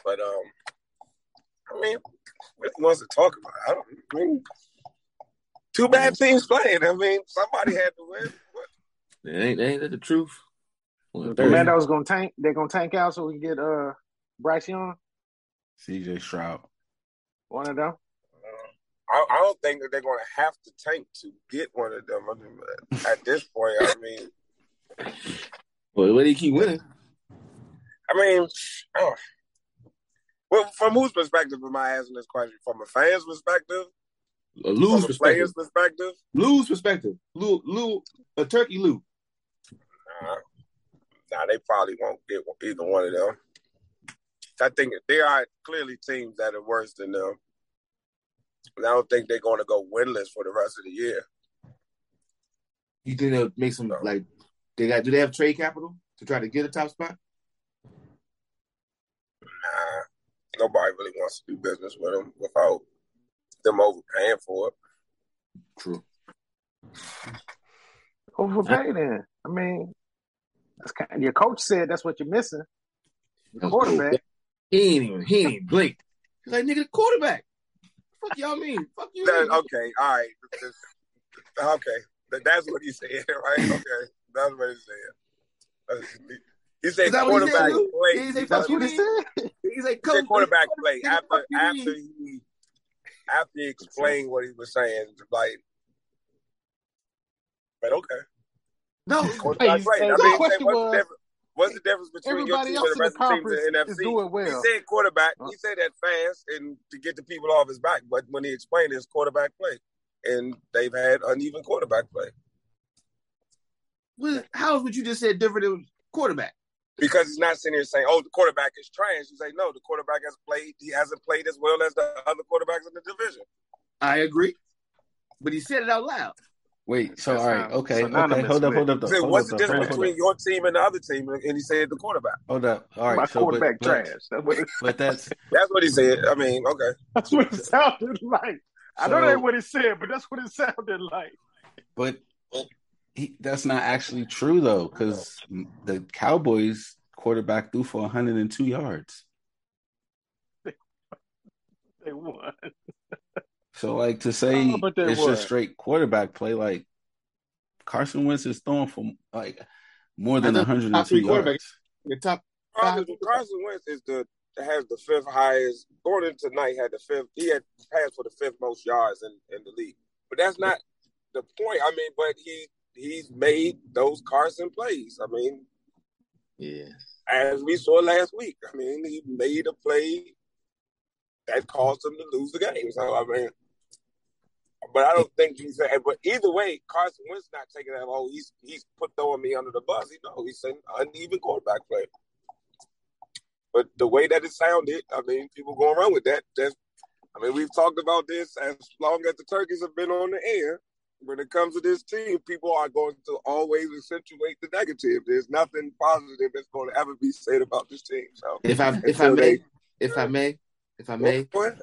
But um, I mean, we're the ones that talk about it. I don't I mean. Two bad teams playing. I mean, somebody had to win. What? Ain't, ain't that the truth? Well, the man that was going to tank, they're going to tank out so we can get uh, Bryce Young. C J Stroud. One of them? Uh, I, I don't think that they're going to have to tank to get one of them. I mean, at this point, I mean. Well, where do you keep winning? I mean, oh. Well, from whose perspective am I asking this question? From a fan's perspective? A Lou's perspective. perspective. Lou's perspective. Lou, Lou, a turkey Lou. Nah, nah, they probably won't get either one of them. I think there are clearly teams that are worse than them. And I don't think they're going to go winless for the rest of the year. You think they'll make some, like, they got, do they have trade capital to try to get a top spot? Nah, nobody really wants to do business with them without them overpaying for it. True. Overpay then. I mean, that's kind of, your coach said that's what you're missing. The quarterback. He ain't even, he ain't blinked. He's like, nigga, the quarterback. Fuck y'all mean? Fuck you. That, okay, all right. Okay. That's what he said, right? Okay. That's what he said. He said quarterback play. He said, that's what he said. He said quarterback play. After, after he After he explained what he was saying, like, but okay. No, hey, right. I mean, question what's, was, the what's the difference between your team and the rest of the teams in the N F C? Well. He said quarterback. He said that fast and to get the people off his back. But when he explained his quarterback play, and they've had uneven quarterback play. Well, how is what you just said different than quarterback? Because he's not sitting here saying, oh, the quarterback is trash. You say, no, the quarterback has played. He hasn't played as well as the other quarterbacks in the division. I agree. But he said it out loud. Wait, so, all right, okay, okay, hold up, hold up, hold up. Hold What's up, the difference up, between your team and the other team? And he said the quarterback. Hold up, all right. My so, quarterback but, trash. That's what, but that's, that's what he said. I mean, okay. That's what it sounded like. I so, don't know what he said, but that's what it sounded like. But He, that's not actually true, though, because the Cowboys quarterback threw for one hundred two yards. They won. So, like, to say oh, it's won. just straight quarterback play, like, Carson Wentz is throwing for, like, more than one hundred two yards. The top five. Carson Wentz is the, has the fifth highest. Gordon tonight had the fifth. He had passed for the fifth most yards in, in the league. But that's not the point. I mean, but he – he's made those Carson plays. I mean, yeah, as we saw last week. I mean, he made a play that caused him to lose the game. So, I mean, but I don't think he's – but either way, Carson Wentz not taking that. Oh, he's he's put throwing me under the bus. You know, he's an uneven quarterback play. But the way that it sounded, I mean, people going around with that. That's, I mean, we've talked about this as long as the turkeys have been on the air. When it comes to this team, people are going to always accentuate the negative. There's nothing positive that's going to ever be said about this team. So, if I if I may, they, if I may, if I may, what?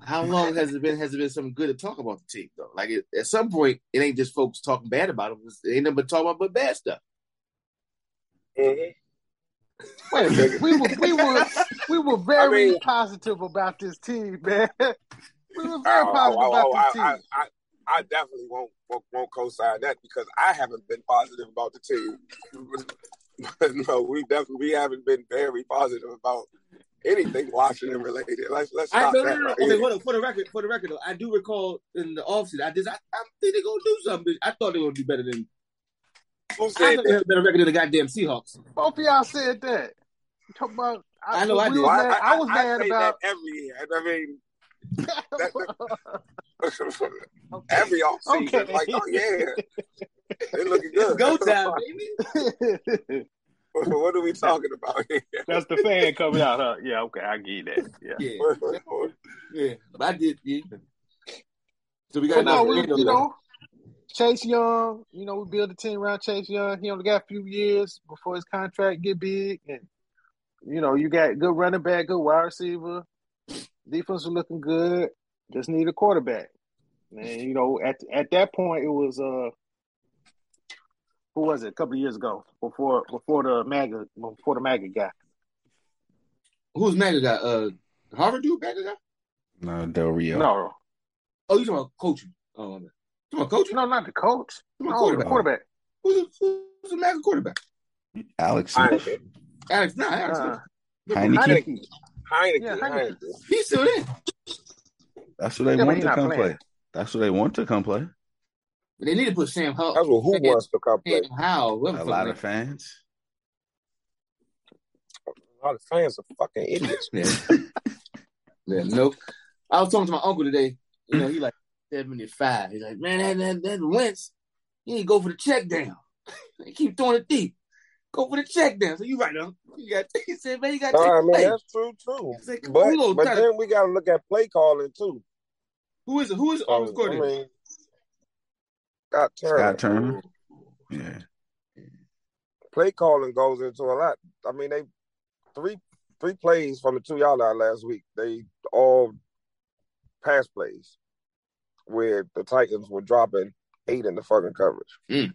How long has it been? Has it been something good to talk about the team though? Like it, at some point, it ain't just folks talking bad about them. It ain't nothing but talking about but bad stuff. Mm-hmm. Wait a minute, we were we were we were very I mean, positive about this team, man. We were very oh, positive oh, about oh, this team. I, I, I, I definitely won't, won't won't co-sign that because I haven't been positive about the team. No, we definitely we haven't been very positive about anything Washington related. Let's let's stop I, no, that. No, no, right okay, hold on. For the record, for the record, though, I do recall in the offseason, I just I, I think they're gonna do something. I thought they were gonna do better than. Who said I thought they had a better record than the goddamn Seahawks. Both of y'all said that. Talk about. I, I know I did. Well, I, I, I was I, mad I about that every year. I mean, that, that, okay. every offseason, okay. like, oh yeah, they're looking good. It's go time, baby. What are we talking about here? That's the fan coming out, huh? Yeah, okay, I get that. Yeah, yeah. yeah. I did. Yeah. So we got well, no, we, you know, Chase Young. You know, we build a team around Chase Young. He only got a few years before his contract get big, and you know, you got good running back, good wide receiver. Defense was looking good. Just need a quarterback. And you know, at at that point, it was uh. Who was it? A couple of years ago, before before the MAGA before the MAGA guy. Who's MAGA guy? Uh, Harvard dude, MAGA guy? No, Del Rio. No. Oh, you talking about coaching? Oh, you talking about coaching? No, not the coach. No, quarterback. The quarterback. Who's the, who's the MAGA quarterback? Alex. Smith. Alex, not Alex. Uh, Heineken. Heineken. Yeah, Heineken. He's still there. That's what they yeah, want to come playing. play. That's what they want to come play. But they need to put Sam Howell. That's what who wants to come play. Sam Howell. A lot play. of fans. A lot of fans are fucking idiots, man. yeah, nope. I was talking to my uncle today. You know, he like seventy-five. He's like, man, that, that, that Wentz, he ain't go for the check down. They keep throwing it deep. Go for the check down. So you right, though. You got to take it, man. You got to take it. Right, that's true, too. Like, but on, but then we got to look at play calling, too. Who is it? Who is it? Um, I mean, Scott Turner. Scott Turner. Yeah. Play calling goes into a lot. I mean, they three three plays from the two-yard line last week. They all pass plays where the Titans were dropping eight in the fucking coverage. Mm.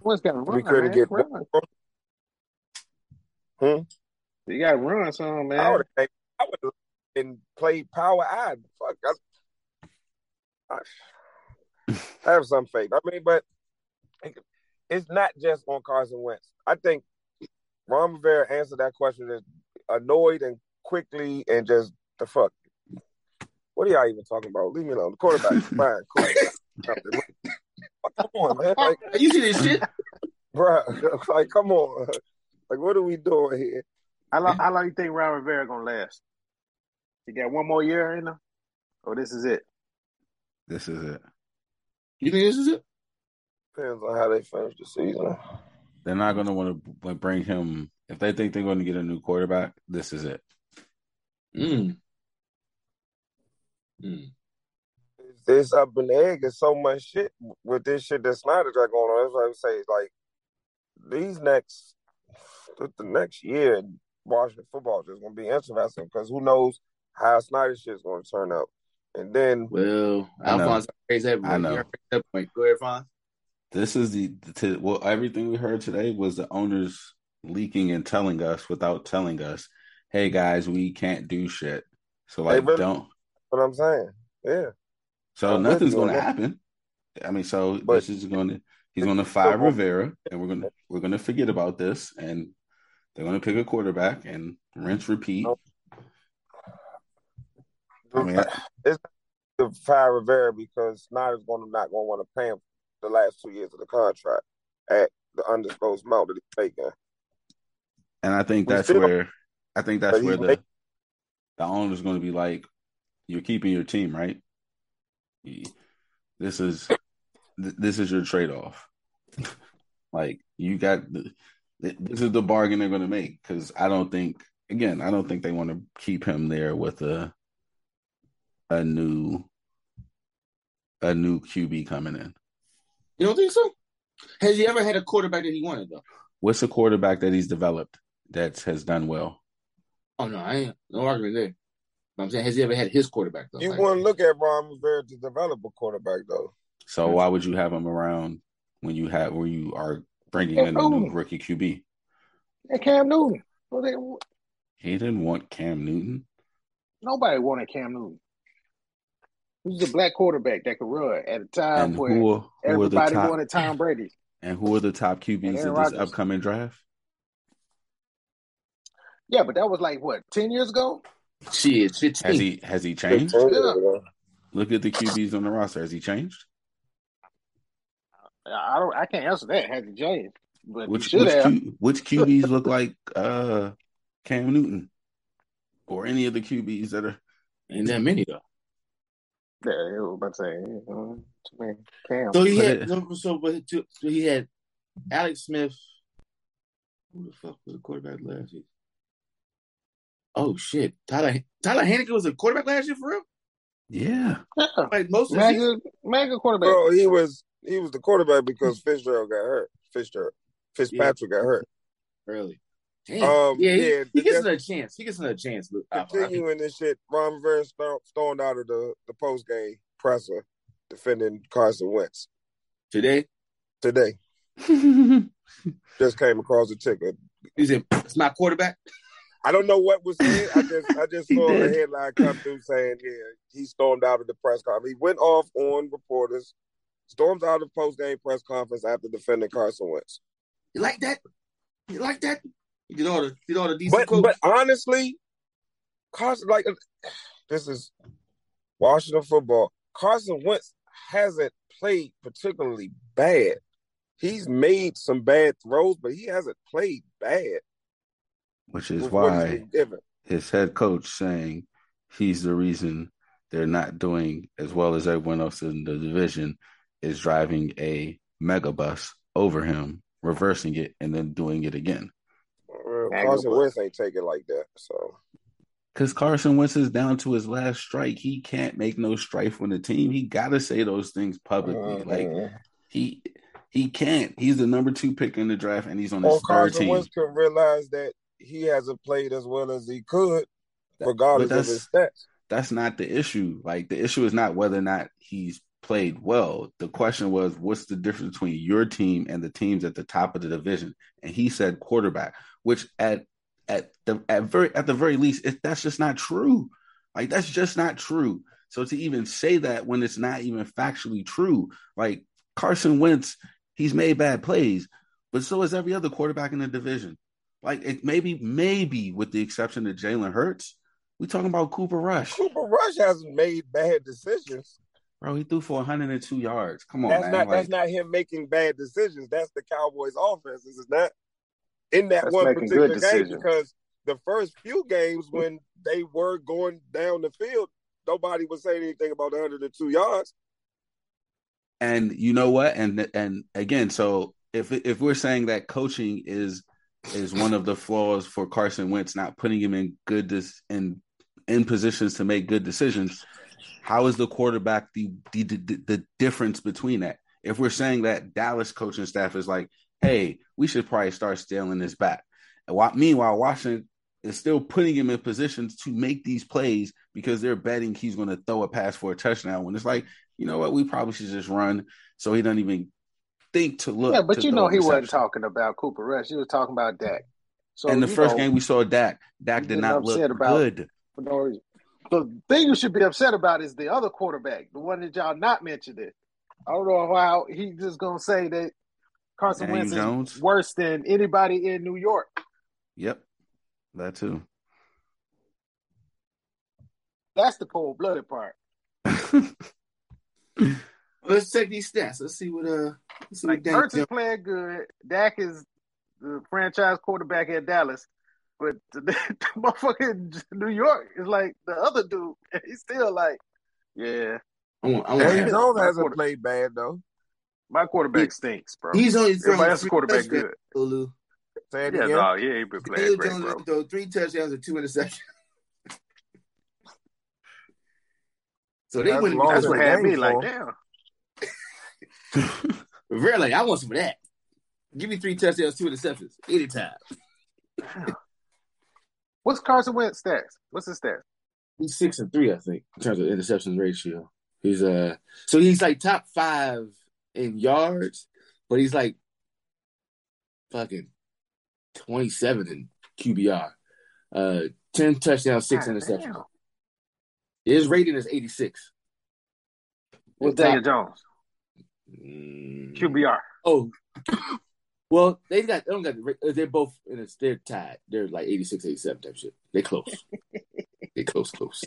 What's got to run? We couldn't man. get run. Hmm. You got to run some, man. I would have been played power eye. Fuck. I, I, I have some faith. I mean, but it's not just on Carson Wentz. I think Ron Rivera answered that question as annoyed and quickly and just the fuck. What are y'all even talking about? Leave me alone. The quarterback, fine. Quarterback. Come on, man. Like, you see this shit, bro? Like, come on. Like, what are we doing here? How long? How long you think Ron Rivera gonna last? You got one more year in him, or this is it? This is it. You think this is it? Depends on how they finish the season. They're not going to want to bring him. If they think they're going to get a new quarterback, this is it. Mm. Mm. It's, it's up in the egg. It's so much shit with this shit that Snyder's got going on. That's why I would say, like, these next, the next year in Washington football is going to be interesting because who knows how Snyder's shit is going to turn out. And then, well, Alphonse raised that point. I know. That point. Go ahead, Alphonse. This is the, the well, everything we heard today was the owners leaking and telling us without telling us, "Hey guys, we can't do shit." So like, hey, really, don't. What I'm saying, yeah. So I'm nothing's going to happen. I mean, so but, this is going to he's going to fire Rivera, and we're going to we're going to forget about this, and they're going to pick a quarterback and rinse repeat. Okay. I mean, I, it's to fire Rivera because Snyder's going to not going to want to pay him the last two years of the contract at the undisclosed amount that he's taking. And I think that's still, where I think that's where the making, the owner's going to be like, "You're keeping your team, right? This is this is your trade off. Like you got the, this is the bargain they're going to make because I don't think again I don't think they want to keep him there with a." A new, a new Q B coming in. You don't think so? Has he ever had a quarterback that he wanted though? What's a quarterback that he's developed that has done well? Oh no, I ain't no argument there. But I'm saying, has he ever had his quarterback though? You like, want to look at Ron Rivera to develop a quarterback though. So why would you have him around when you have when you are bringing Cam in Newton. a new rookie Q B? Hey, Cam Newton. Well, they... He didn't want Cam Newton. Nobody wanted Cam Newton. Who's the black quarterback that could run at a time where who are, who everybody top, wanted Tom Brady? And who are the top Q Bs in this upcoming draft? Yeah, but that was like, what, ten years ago? Shit, fifteen. Has he, has he changed? Yeah. Look at the Q Bs on the roster. Has he changed? I don't. I can't answer that. Has he changed? But which, which, Q, which Q Bs look like uh, Cam Newton or any of the Q Bs that are in that many, though? Yeah, I was about to say. Um, Cam. So he had, so, but, so he had Alex Smith. Who the fuck was the quarterback last year? Oh, shit. Tyler, Tyler Haneke was a quarterback last year, for real? Yeah. yeah. Like, most of mega, mega quarterback. Bro, he was, he was the quarterback because Fitzgerald got hurt. Fitzgerald. Fitzpatrick yeah. got hurt. Really? Damn. Um, yeah, he, yeah, he gets another chance. He gets another chance. Luke. Continuing this shit, Ron Rivera stormed out of the, the post-game presser defending Carson Wentz. Today? Today. Just came across the ticker. He said, it's my quarterback? I don't know what was said. I just I just saw a headline come through saying, yeah, he stormed out of the press conference. He went off on reporters, storms out of the post-game press conference after defending Carson Wentz. You like that? You like that? You get all the, get all the decent but, quotes. But honestly, Carson, like, this is Washington football. Carson Wentz hasn't played particularly bad. He's made some bad throws, but he hasn't played bad. Which is why his head coach saying he's the reason they're not doing as well as everyone else in the division is driving a mega bus over him, reversing it, and then doing it again. Well, Carson Wentz ain't take it like that. So, because Carson Wentz is down to his last strike. He can't make no strife on the team. He got to say those things publicly. Mm-hmm. Like, he he can't. He's the number two pick in the draft, and he's on his well, third team. Carson Wentz can realize that he hasn't played as well as he could, regardless of his stats. That's not the issue. Like, the issue is not whether or not he's played well. The question was, what's the difference between your team and the teams at the top of the division? And he said quarterback, which at at the at very at the very least, it, that's just not true. Like, that's just not true. So to even say that when it's not even factually true, like Carson Wentz, he's made bad plays, but so is every other quarterback in the division. Like, it maybe, maybe with the exception of Jalen Hurts, we talking about Cooper Rush. Cooper Rush hasn't made bad decisions. Bro, he threw for one hundred two yards. Come on, that's man. Not, like, that's not him making bad decisions. That's the Cowboys' offense. It's not in that one particular game decisions. Because the first few games when they were going down the field, nobody was saying anything about one hundred two yards. And you know what? And and again, so if if we're saying that coaching is – is one of the flaws for Carson Wentz, not putting him in good dis- in, in positions to make good decisions, how is the quarterback the, the, the, the difference between that? If we're saying that Dallas coaching staff is like, hey, we should probably start stealing this back. And while, meanwhile, Washington is still putting him in positions to make these plays because they're betting he's going to throw a pass for a touchdown when it's like, you know what, we probably should just run so he doesn't even – think to look. Yeah, but you know he wasn't talking about Cooper Rush. He was talking about Dak. So and the first know, game we saw Dak, Dak did not look about, good. No, the thing you should be upset about is the other quarterback, the one that y'all not mentioning. I don't know how he's just going to say that Carson Wentz Jones is worse than anybody in New York. Yep, that too. That's the cold-blooded part. Let's check these stats. Let's see what uh. Let's see like what Hurts is playing good. Dak is the franchise quarterback at Dallas, but the, the motherfucking New York is like the other dude. He's still like, yeah. Hayden Hooker hasn't played bad though. My quarterback he, stinks, bro. He's only everybody else's quarterback good. Ulu. Yeah, again. no, he ain't been playing great, Jones, bro. Though, three touchdowns and two interceptions. so they that's wouldn't. That's what had me like, damn. Really, I want some of that. Give me three touchdowns, two interceptions, anytime. What's Carson Wentz stats? What's his stats? He's six and three, I think, in terms of interceptions ratio. He's uh, so he's like top five in yards, but he's like fucking twenty-seven in Q B R. Uh, ten touchdowns, six God interceptions. Damn. His rating is eighty-six. What's Daniel Jones? Q B R. Oh, Well, they got they don't got the, they're both in a, they're tied. They're like eighty-six, eighty-seven type shit. They close. they close, close.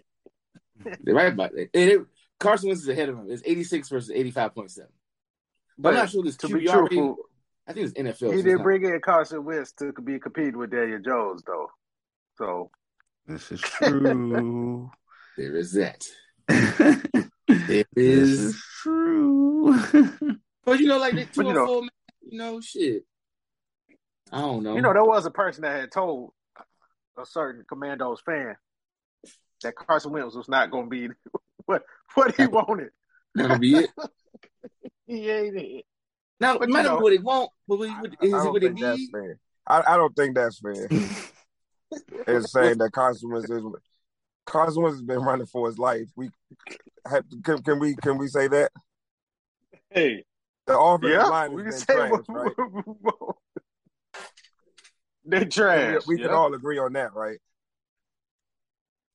They're right about that. They, Carson Wentz is ahead of him. It's eighty-six versus eighty-five point seven. But I'm not sure this Q B R. I think it's N F L. He did not bring in Carson Wentz to be competing with Daniel Jones, though. So this is true. There is that. It is this true. But you know, like the two or four, man, you know, shit. I don't know. You know, there was a person that had told a certain Commandos fan that Carson Wentz was not going to be what what he wanted. That'll be it. He ain't it. Now, but, it might know, what it won't, but what, what, is it what it needs? I, I don't think that's fair. It's saying that Carson Wentz is Carson Wentz has been running for his life. We have to, can, can we can we say that? Hey, the offensive yeah, line has we been say, trash, right? They're trash. We, we yeah. can all agree on that, right?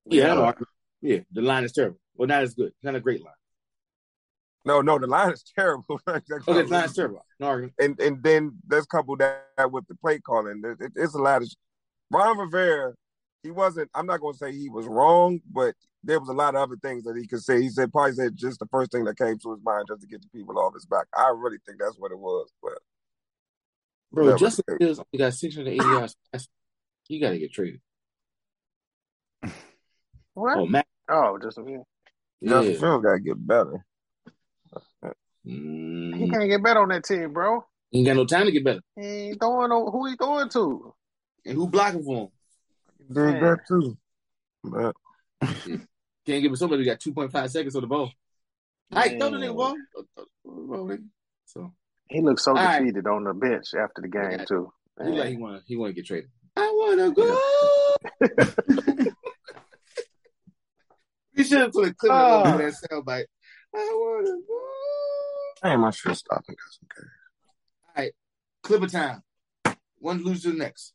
Yeah, yeah. yeah. The line is terrible. Well, not as good. Not a great line. No, no, the line is terrible. Okay, the line is terrible. No, and and then let's couple that with the play calling. It, it, it's a lot of. Ron Rivera, he wasn't. I'm not going to say he was wrong, but there was a lot of other things that he could say. He said probably said just the first thing that came to his mind just to get the people off his back. I really think that's what it was. But bro, Justin Fields only got six hundred eighty yards. You got to get traded. What? Oh, Matt. Oh, Justin Fields. Justin Fields got to get better. Mm. He can't get better on that team, bro. He ain't got no time to get better. He ain't throwing no, who he throwing to. And who blocking for him? Doing that too. But can't give him somebody who got two point five seconds on the ball. All right, throw the nigga ball. So he looks so all defeated right. on the bench after the game too. He like he wanna he wanna get traded. I wanna go. You should have put a clip oh. over that soundbite. I wanna go. I ain't my shit stopping, guys. Okay. All right, clip of time. One lose to the next.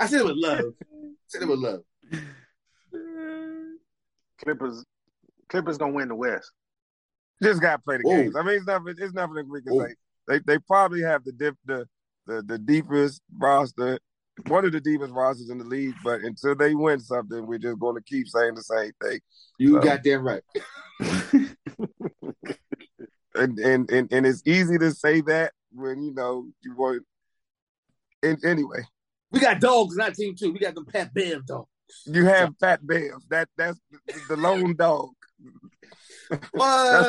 I said it with love. I said it with love. Clippers, Clippers gonna win the West. Just gotta play the Ooh. games. I mean, it's nothing. It's nothing that we can Ooh. say. They they probably have the dip, the, the the deepest roster, one of the deepest rosters in the league. But until they win something, we're just gonna keep saying the same thing. You so. got that right. and, and and and it's easy to say that when you know you want. And anyway. We got dogs in our team, too. We got them Pat Bev dogs. You have Pat Bev. That, that's the lone dog. What?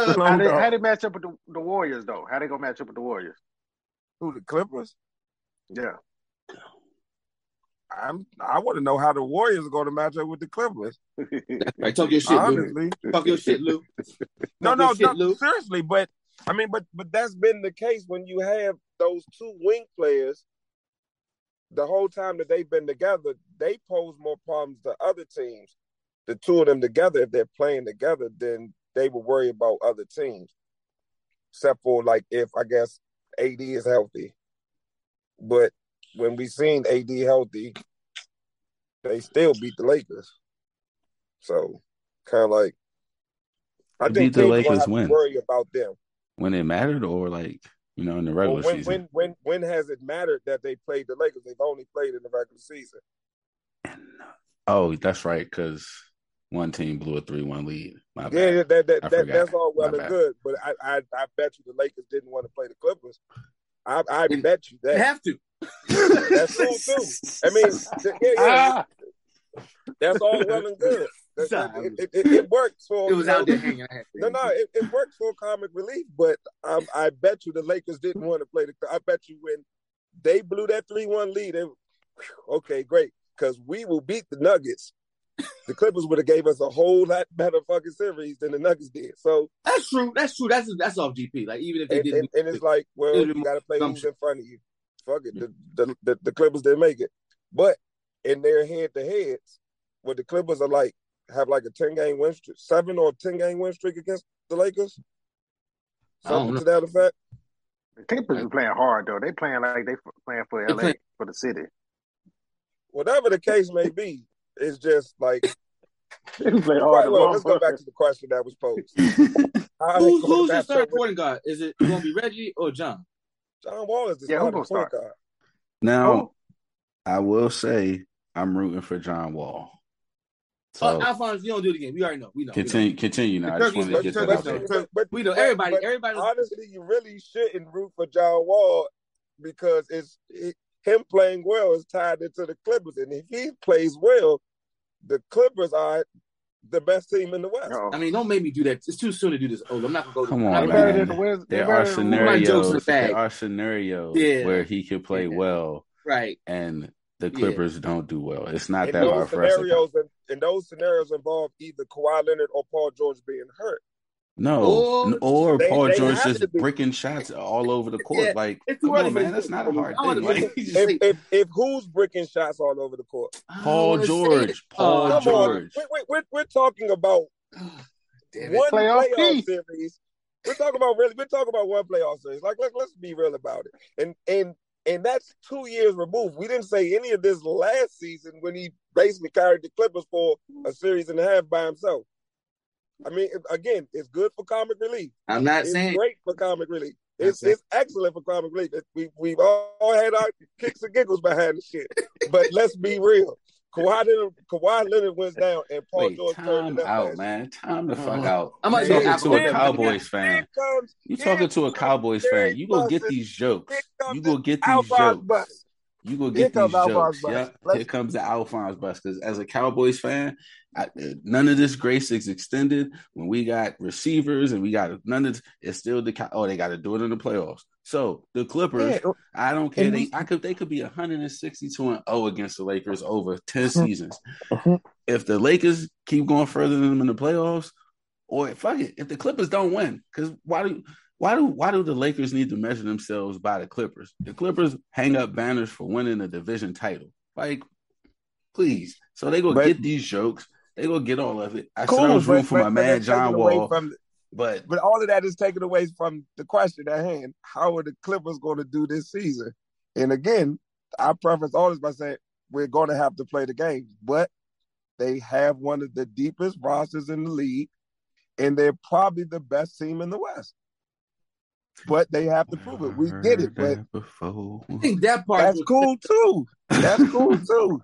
The lone how, they, dog. how they match up with the, the Warriors, though? How they going to match up with the Warriors? Who, the Clippers? Yeah. I'm, I want to know how the Warriors are going to match up with the Clippers. Right, talk your shit, Honestly. Lou. Talk your shit, Lou. No, no, shit, no Lou. seriously. But, I mean, but, but that's been the case when you have those two wing players. The whole time that they've been together, they pose more problems to other teams. The two of them together, if they're playing together, then they will worry about other teams. Except for, like, if, I guess, A D is healthy. But when we seen A D healthy, they still beat the Lakers. So, kind of like, I they think the Lakers have to worry about them. When it mattered or, like... You know, in the regular well, when, season. When when when has it mattered that they played the Lakers? They've only played in the regular season. Oh, that's right, because one team blew a three one lead. My bad. Yeah, that, that, that, that's all well My and bad. good, but I, I I bet you the Lakers didn't want to play the Clippers. I, I bet you that. They have to. That's cool, too. I mean, yeah, yeah. Ah. That's all well and good. It, it, it, it works for it was out there hanging. No, no, it, it works for comic relief, but um, I bet you the Lakers didn't want to play. The, I bet you when they blew that three one lead, they, okay, great, because we will beat the Nuggets. The Clippers would have gave us a whole lot better fucking series than the Nuggets did. So that's true. That's true. That's that's off G P. Like even if they and, didn't, and, and it's like, well, you got to play who's in front of you. Fuck it. The, the the the Clippers didn't make it, but in their head to heads, what the Clippers are like. Have like a ten game win streak, seven or ten game win streak against the Lakers. Something to that effect. The Clippers are playing hard though. They playing like they playing for L A for the city. Whatever the case may be, it's just like. They play hard. Well, let's go back to the question that was posed. Who, who's your starting point guard? Is it going to be Reggie or John? John Wall is the yeah, starting point guard. Now, oh. I will say I'm rooting for John Wall. So, oh, Alphonse, you don't do it again. We already know. We know. Continue, we know. continue now. I just want to get that out there. But we know everybody. But, everybody. Honestly, you really shouldn't root for John Wall because it's it, him playing well is tied into the Clippers, and if he plays well, the Clippers are the best team in the West. I mean, don't make me do that. It's too soon to do this. Oh, I'm not going to go. Come on, man. The there are scenarios. There are scenarios yeah. where he could play yeah. well, right? And the Clippers yeah. don't do well. It's not and that hard for us. And, and those scenarios involve either Kawhi Leonard or Paul George being hurt. No, or, or they, Paul they George just breaking shots all over the court. Yeah. Like, come on, man, that's not a hard thing. Like, if, if, if who's breaking shots all over the court? Paul George. Paul uh, George. Wait, wait, we're, we're talking about oh, one playoff, playoff series. We're talking about really. We're talking about one playoff series. Like, let, let's be real about it. And and and that's two years removed. We didn't say any of this last season when he basically carried the Clippers for a series and a half by himself. I mean, again, it's good for comic relief. I'm not it's saying it's great for comic relief. It's it's excellent for comic relief. We we've all had our kicks and giggles behind the shit. But let's be real. Kawhi Leonard, Kawhi Leoned went down, and Paul Wait, George turned it up. Out, man. Time the fuck oh. out. I'm talking yeah, to a Cowboys fan. Comes, you talking to a Cowboys fan? You go get these jokes. You go get these jokes. You go get these jokes. Yeah, here comes the Alphonse bus. Because as a Cowboys fan, I, none of this grace is extended. When we got receivers and we got none of it's still the oh they got to do it in the playoffs. So the Clippers, yeah. I don't care. They I could they could be one hundred sixty-two and oh against the Lakers over ten seasons. If the Lakers keep going further than them in the playoffs, or fuck it, if the Clippers don't win, because why do why do why do the Lakers need to measure themselves by the Clippers? The Clippers hang up banners for winning a division title, like please. So they go but, get these jokes. They gonna get all of it. I cool, said I was rooting for my man John Wall, from, but but all of that is taken away from the question at hand: how are the Clippers going to do this season? And again, I preface all this by saying we're going to have to play the game, but they have one of the deepest rosters in the league, and they're probably the best team in the West. But they have to prove it. We get it, but I think that part that's cool too. That's cool too.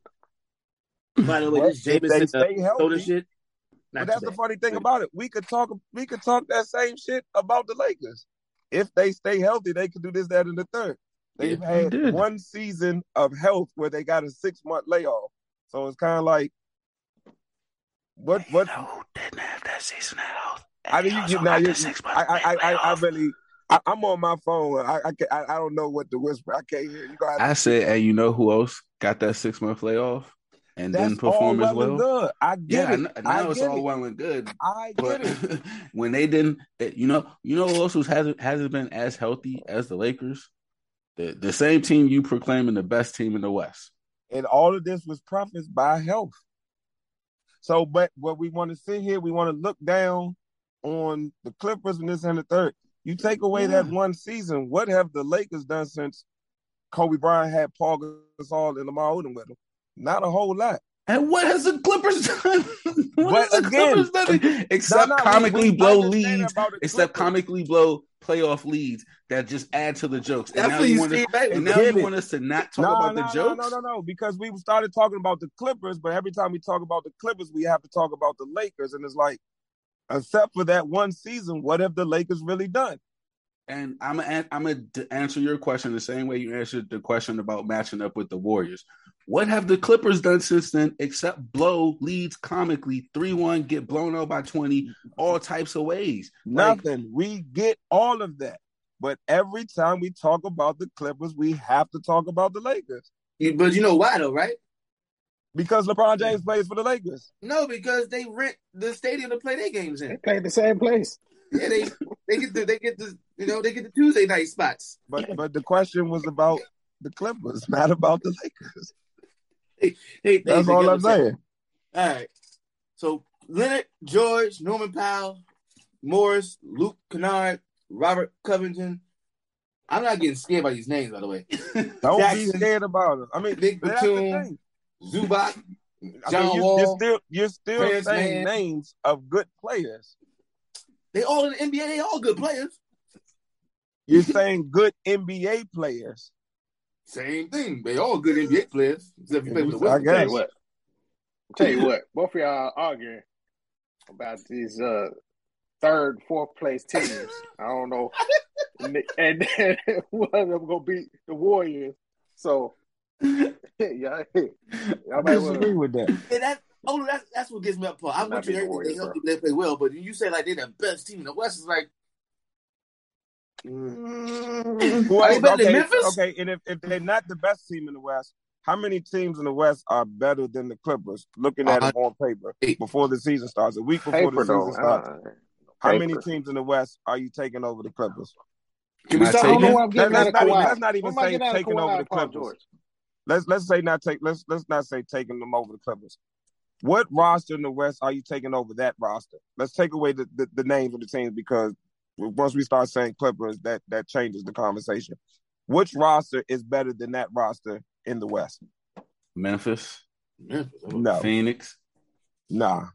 By the way, well, this Jameis soda shit. Not but that's today. The funny thing about it. We could talk. We could talk that same shit about the Lakers. If they stay healthy, they could do this, that, and the third. They've yeah, had they one season of health where they got a six month layoff. So it's kind of like, what? They what? No, didn't have that season of health. I mean, you now you. I, I, I, I really. I, I'm on my phone. I, I, I, I don't know what to whisper. I can't hear you guys. I said, and hey, you know who else got that six month layoff? And that's then perform all well as well. And I get yeah, it. I, now I it's all it. Well and good. I get it. When they didn't, they, you know, you know who else hasn't hasn't been as healthy as the Lakers? The the same team you proclaiming the best team in the West. And all of this was prefaced by health. So, but what we want to sit here, we want to look down on the Clippers and this and the third. You take away yeah. that one season. What have the Lakers done since Kobe Bryant had Paul Gasol and Lamar Odom with them? Not a whole lot. And what has the Clippers done? What but has the again, Clippers done? Except not, comically we, we blow leads. Except comically blow playoff leads that just add to the jokes. And That's now you, want, us, and now you want us to not talk no, about no, the jokes? No, no, no, no. Because we started talking about the Clippers, but every time we talk about the Clippers, we have to talk about the Lakers. And it's like, except for that one season, what have the Lakers really done? And I'm going I'm to answer your question the same way you answered the question about matching up with the Warriors. What have the Clippers done since then except blow leads comically, three one, get blown out by twenty, all types of ways? Nothing. Like, we get all of that. But every time we talk about the Clippers, we have to talk about the Lakers. But you know why, though, right? Because LeBron James plays for the Lakers. No, because they rent the stadium to play their games in. They play the same place. Yeah, they, they get the, they get the, you know, they get the Tuesday night spots. But but the question was about the Clippers, not about the Lakers. Hey, hey, that's all I'm saying. All right. So Leonard, George, Norman Powell, Morris, Luke Kennard, Robert Covington. I'm not getting scared by these names, by the way. Don't Jackson, be scared about them. I mean, Nick Batum, Zubac, John I mean, you, Wall. You're still, you're still saying man. names of good players. They all in the N B A. They all good players. You're saying good N B A players. Same thing. They all good N B A players. Except you play with the Wizards. I tell you what. I'll tell you what. Both of y'all arguing about these uh, third, fourth place teams. I don't know. And then one of them going to beat the Warriors. So, yeah, yeah, I might disagree with that. And that oh, that's, that's what gets me up, Paul. I want you to everything else they play well, but you say like they're the best team in the West. It's like, mm. well, are they better okay, than Memphis? Okay, and if, if they're not the best team in the West, how many teams in the West are better than the Clippers? Looking at uh, them on paper before the season starts, a week before paper, the season though. starts, uh, how paper. many teams in the West are you taking over the Clippers? Can we start? Taking, oh, no, let's, let's, not, let's not even say taking over the Clippers. Let's let's say not take let's let's not say taking them over the Clippers. What roster in the West are you taking over that roster? Let's take away the, the, the names of the teams because once we start saying Clippers, that that changes the conversation. Which roster is better than that roster in the West? Memphis, Memphis. No. Phoenix, nah.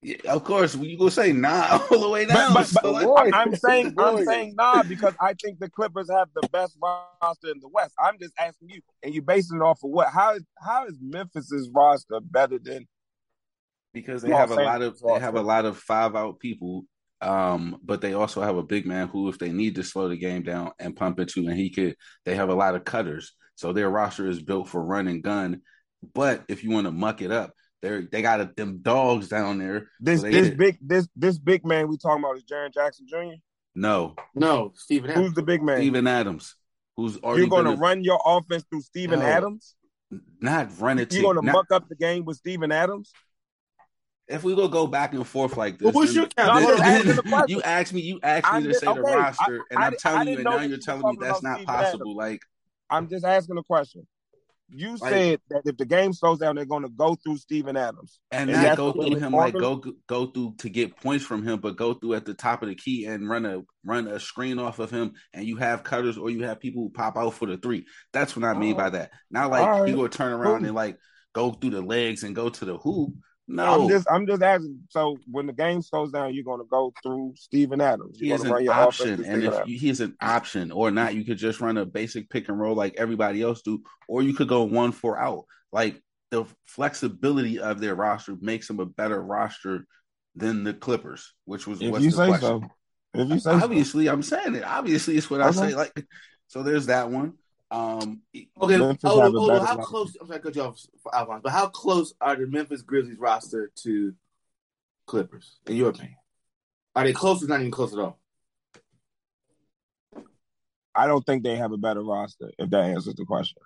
Yeah, of course, you gonna say nah all the way down. But, but, but, so boy, I'm saying boy. I'm saying nah because I think the Clippers have the best roster in the West. I'm just asking you, and you basing it off of what? How is how is Memphis's roster better than? Because they have a lot of they have a lot of five out people, um, but they also have a big man who, if they need to slow the game down and pump it to, and he could. They have a lot of cutters, so their roster is built for run and gun. But if you want to muck it up. They they got a, them dogs down there. This so this big this this big man we talking about is Jaren Jackson Junior No, no, Steven. Adams. Who's the big man? Steven Adams. Who's already you're going to run your offense through Steven no, Adams? Not run it. You're going to muck up the game with Steven Adams. If we go go back and forth like this, well, what's your count? You asked me. You asked me to say okay, the roster, I, and I, I'm telling I, you, and now you're telling me that's not Steven possible. Adams. Like I'm just asking a question. You like, said that if the game slows down, they're going to go through Steven Adams. And, and not go through him like go go through to get points from him, but go through at the top of the key and run a run a screen off of him, and you have cutters or you have people who pop out for the three. That's what I mean by that. Not like right. he will turn around and like go through the legs and go to the hoop. No. I'm just I'm just asking. So when the game slows down, you're going to go through Steven Adams. You're he is an run your option, and if you, he's an option or not, you could just run a basic pick and roll like everybody else do, or you could go one four out. Like the flexibility of their roster makes them a better roster than the Clippers, which was if what's you the say question. So. If you say obviously, so. I'm saying it. Obviously, it's what okay. I say. Like so, there's that one. Um, okay, oh, oh, oh, how roster. close? I'm sorry, to cut you off, Alphonse, but how close are the Memphis Grizzlies roster to Clippers in your opinion? Are they close or not even close at all? I don't think they have a better roster. If that answers the question.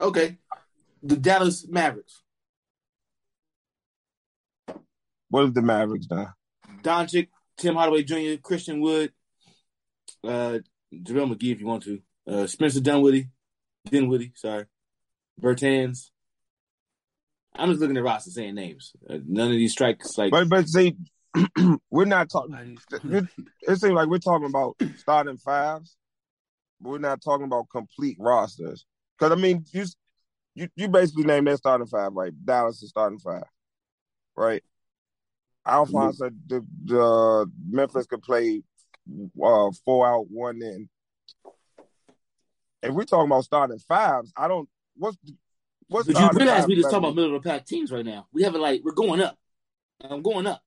Okay, the Dallas Mavericks. What have the Mavericks done? Doncic, Tim Hardaway Junior, Christian Wood, uh, Javale McGee, if you want to. Uh, Spencer Dinwiddie, Dinwiddie, sorry, Bertans. I'm just looking at roster saying names. Uh, none of these strikes, like, but but see, we're not talking. It, it seems like we're talking about starting fives, but we're not talking about complete rosters. Because I mean, you you you basically named that starting five, right? Dallas is starting five, right? Alphonse said the, the Memphis could play uh, four out, one in. If we're talking about starting fives, I don't what's what's. But you realize we just talking about middle of the pack teams right now. We haven't like we're going up. I'm going up.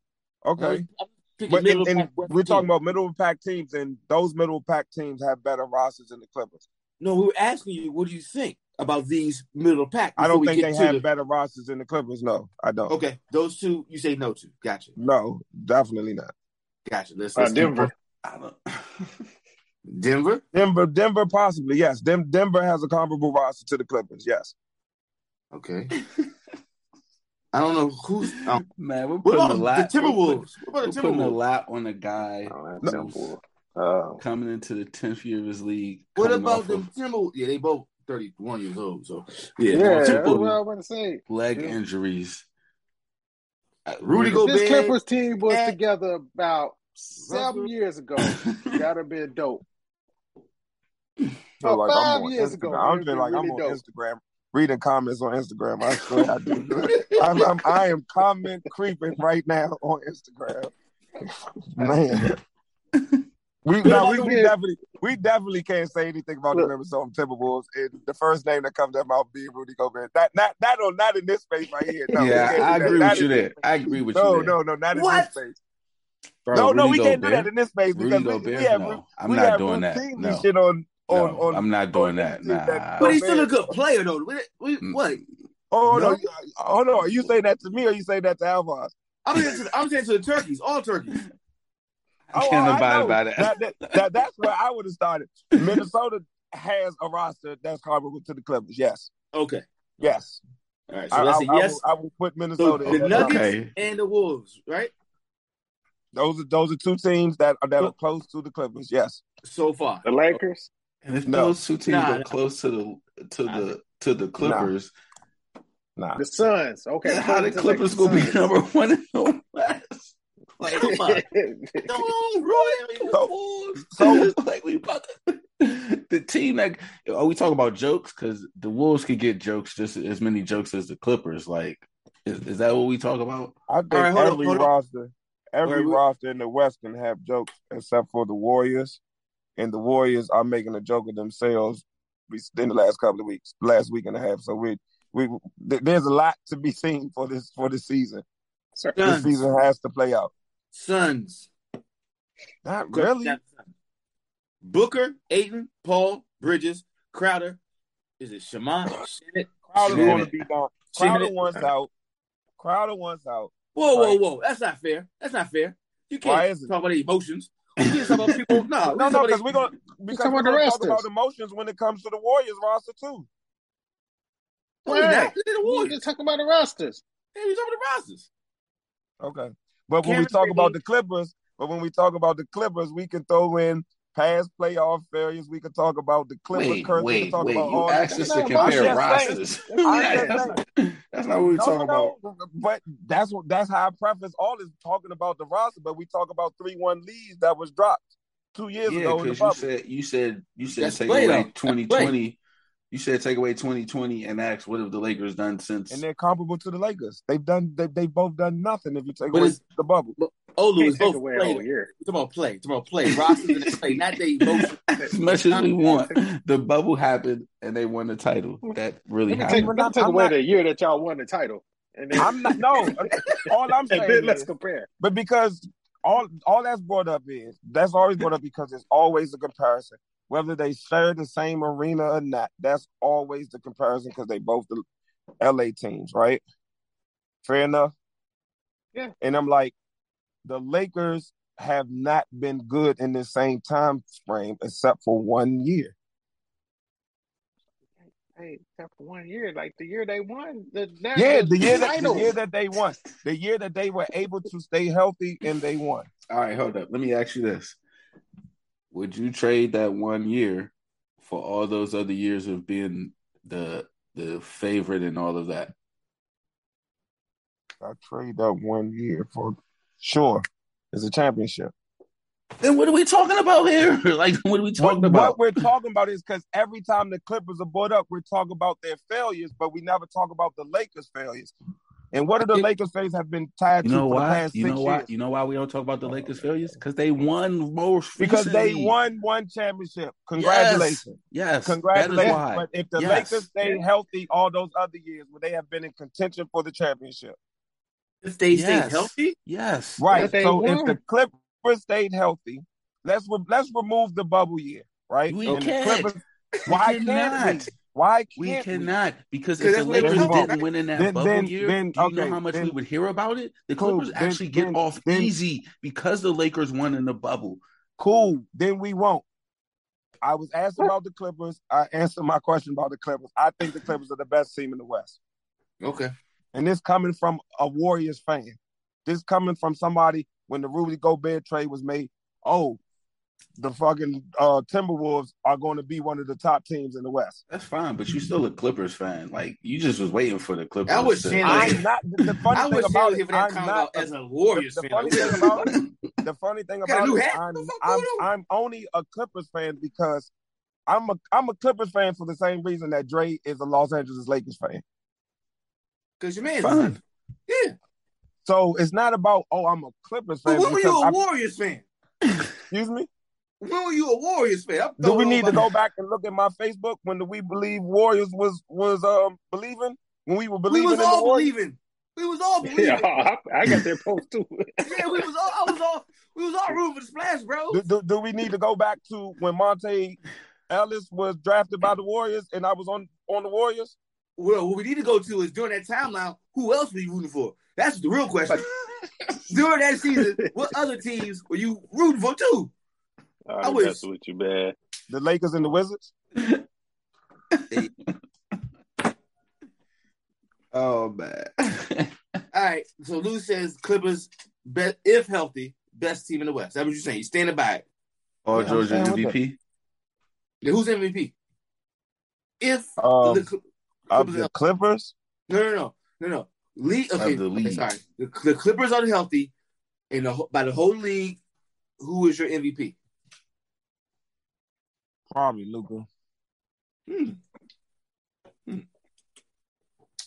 Okay. I'm, I'm but in, in, we're talking team. about middle of the pack teams, and those middle of the pack teams have better rosters than the Clippers. No, we were asking you, what do you think about these middle of the pack? I don't think they have the... better rosters than the Clippers. No, I don't. Okay, those two you say no to. Gotcha. No, definitely not. Gotcha. Let's, let's uh, Denver. I don't. Denver? Denver, Denver, possibly, yes. Dem- Denver has a comparable roster to the Clippers, yes. Okay. I don't know who's... Um, Man, we're putting a lot... The Timberwolves. We're, put, we're putting a lot on a guy no. uh, coming into the tenth year of his league. What about the of, Timberwolves? Yeah, they both thirty-one years old, so... Yeah, yeah that's what I was about to say. Leg yeah. injuries. Rudy Gobert... This Clippers team was at, together about seven years ago. Got to be dope. So like Five I'm years Instagram. ago, I'm just like really I'm on dope. Instagram reading comments on Instagram. I swear I do. I'm, I'm I am comment creeping right now on Instagram. Man. We, no, we, we definitely we definitely can't say anything about the Minnesota Timberwolves. And the first name that comes to my mouth being Rudy Gobert. That not that on not in this space right here. No, yeah, I agree that. with not you there. I agree with no, you. No, no, no, not in what? this space. Bro, no, Rudy no, we Gobert. can't do that in this space because Rudy we, Gobert, we have, no. I'm we not have doing that. No. Shit on, on, no, on, I'm not doing that. Nah. That but he's still a good player though. We, we mm. what? Oh no. no, oh no. Are you saying that to me or you saying that to Alvarez? I'm saying I'm saying to the turkeys, all turkeys. Oh, I know. About it. That, that, that, that's where I would have started. Minnesota has a roster that's comparable to the Clippers. Yes. Okay. Yes. All right. So I, that's I, a yes. I will, I will put Minnesota. So the in Nuggets okay. and the Wolves, right? Those are those are two teams that are that are close to the Clippers. Yes. So far, the Lakers. And if no. those two teams nah, are nah. close to the to the to the Clippers, nah. Nah. the Suns. Okay. Then how the Clippers gonna be number one in the West? Like, come on. Come on, Roy. So, so like we about to, the team that are we talking about jokes? Because the Wolves could get jokes just as many jokes as the Clippers. Like, is, is that what we talk about? I think right, every on, roster, on. every right, roster in the West can have jokes except for the Warriors, and the Warriors are making a joke of themselves in the last couple of weeks, last week and a half. So we we there's a lot to be seen for this for this season. Sons. This season has to play out. Suns. Not really. Booker, Ayton, Paul, Bridges, Crowder. Is it Shaman? Crowder Shit. Wanna be gone. Crowder Shit. wants out. Crowder wants out. Whoa, whoa, whoa. That's not fair. That's not fair. You can't talk about emotions. We can't talk about people. No, no, no, because we're gonna because we're gonna talk resters. about emotions when it comes to the Warriors roster too. Well, well, we're just talking about the rosters. Yeah, we're talking about the rosters. Okay. But when Kevin we talk Brady. about the Clippers, but when we talk about the Clippers, we can throw in past playoff failures. We can talk about the Clippers. Wait, curse. Wait, we can talk wait. About you all asked us to compare rosters. That's, that's not what we're no, talking no. about. But that's what that's how I preface all is talking about the roster. But we talk about three one leads that was dropped two years yeah, ago. Yeah, because you said you said you said that's take away out. twenty twenty. You said take away twenty twenty and ask what have the Lakers done since? And they're comparable to the Lakers. They've done they they both done nothing if you take but away the bubble. Olu is both played. Come on, play. Come on, play. Rosters in the play. Not they both. As much as we want, the bubble happened and they won the title. That really happened. We're not taking away the year that y'all won the title. And then, I'm not. No. All I'm saying. Then let's is, compare. But because all all that's brought up is that's always brought up because it's always a comparison. Whether they share the same arena or not, that's always the comparison because they both the L A teams, right? Fair enough? Yeah. And I'm like, the Lakers have not been good in the same time frame except for one year. Hey, except for one year, like the year they won. The, that, yeah, the, the, year that, the year that they won. The year that they were able to stay healthy and they won. All right, hold up. Let me ask you this. Would you trade that one year for all those other years of being the the favorite and all of that? I trade that one year for sure. It's a championship. Then what are we talking about here? Like, what are we talking what, about? What we're talking about is because every time the Clippers are brought up, we're talking about their failures, but we never talk about the Lakers' failures. And what are the Lakers' failures have been tied you know to for why? the past you know six why? years? You know why we don't talk about the Lakers' failures? Because they won most Because recently. they won one championship. Congratulations. Yes. yes. Congratulations. Why. But if the yes. Lakers stayed yes. healthy all those other years, would they have been in contention for the championship? If they yes. stayed healthy? Yes. Right. So won. if the Clippers stayed healthy, let's re- let's remove the bubble year, right? We and can't. The Clippers, why we can't we? Why can't we cannot we? Because if the Lakers didn't win in that then, bubble then, year, then, do you okay, know how much then, we would hear about it? The Clippers cool, actually then, get then, off then, easy because the Lakers won in the bubble. Cool, then we won't. I was asked about the Clippers. I answered my question about the Clippers. I think the Clippers are the best team in the West. Okay. And this coming from a Warriors fan. This coming from somebody when the Rudy Gobert trade was made. Oh. The fucking uh, Timberwolves are going to be one of the top teams in the West. That's fine, but you're still a Clippers fan. Like, you just was waiting for the Clippers. I was to... I'm not. The funny thing about it, I'm not as a Warriors fan. The funny thing about it, I'm, I'm, I'm only a Clippers fan because I'm a I'm a Clippers fan for the same reason that Dre is a Los Angeles Lakers fan. Because your man's fine. Yeah. So it's not about, oh, I'm a Clippers fan. But when were you a I, Warriors fan? Excuse me? When were you a Warriors fan? Do we need to go back and look at my Facebook when the We Believe Warriors was was um believing? When we were believing we was in all the Warriors? Believing. We was all believing. Yeah, I, I got their post too. yeah, we was all I was all we was all rooting for the splash, bro. Do, do, do we need to go back to when Monte Ellis was drafted by the Warriors and I was on, on the Warriors? Well, what we need to go to is during that timeline, who else were you rooting for? That's the real question. During that season, what other teams were you rooting for too? Right, I wish. That's with you, man. The Lakers and the Wizards? Oh, man. All right. So, Lou says Clippers, best, if healthy, best team in the West. That's what you're saying. You're standing by it. Paul George is M V P? Yeah, who's M V P? If um, the, Cl- Clippers the Clippers? No, no, no. No, no. League, okay, the league. Okay, sorry. The, the Clippers are healthy, and the, by the whole league, who is your M V P? Probably Luca. Hmm. Hmm.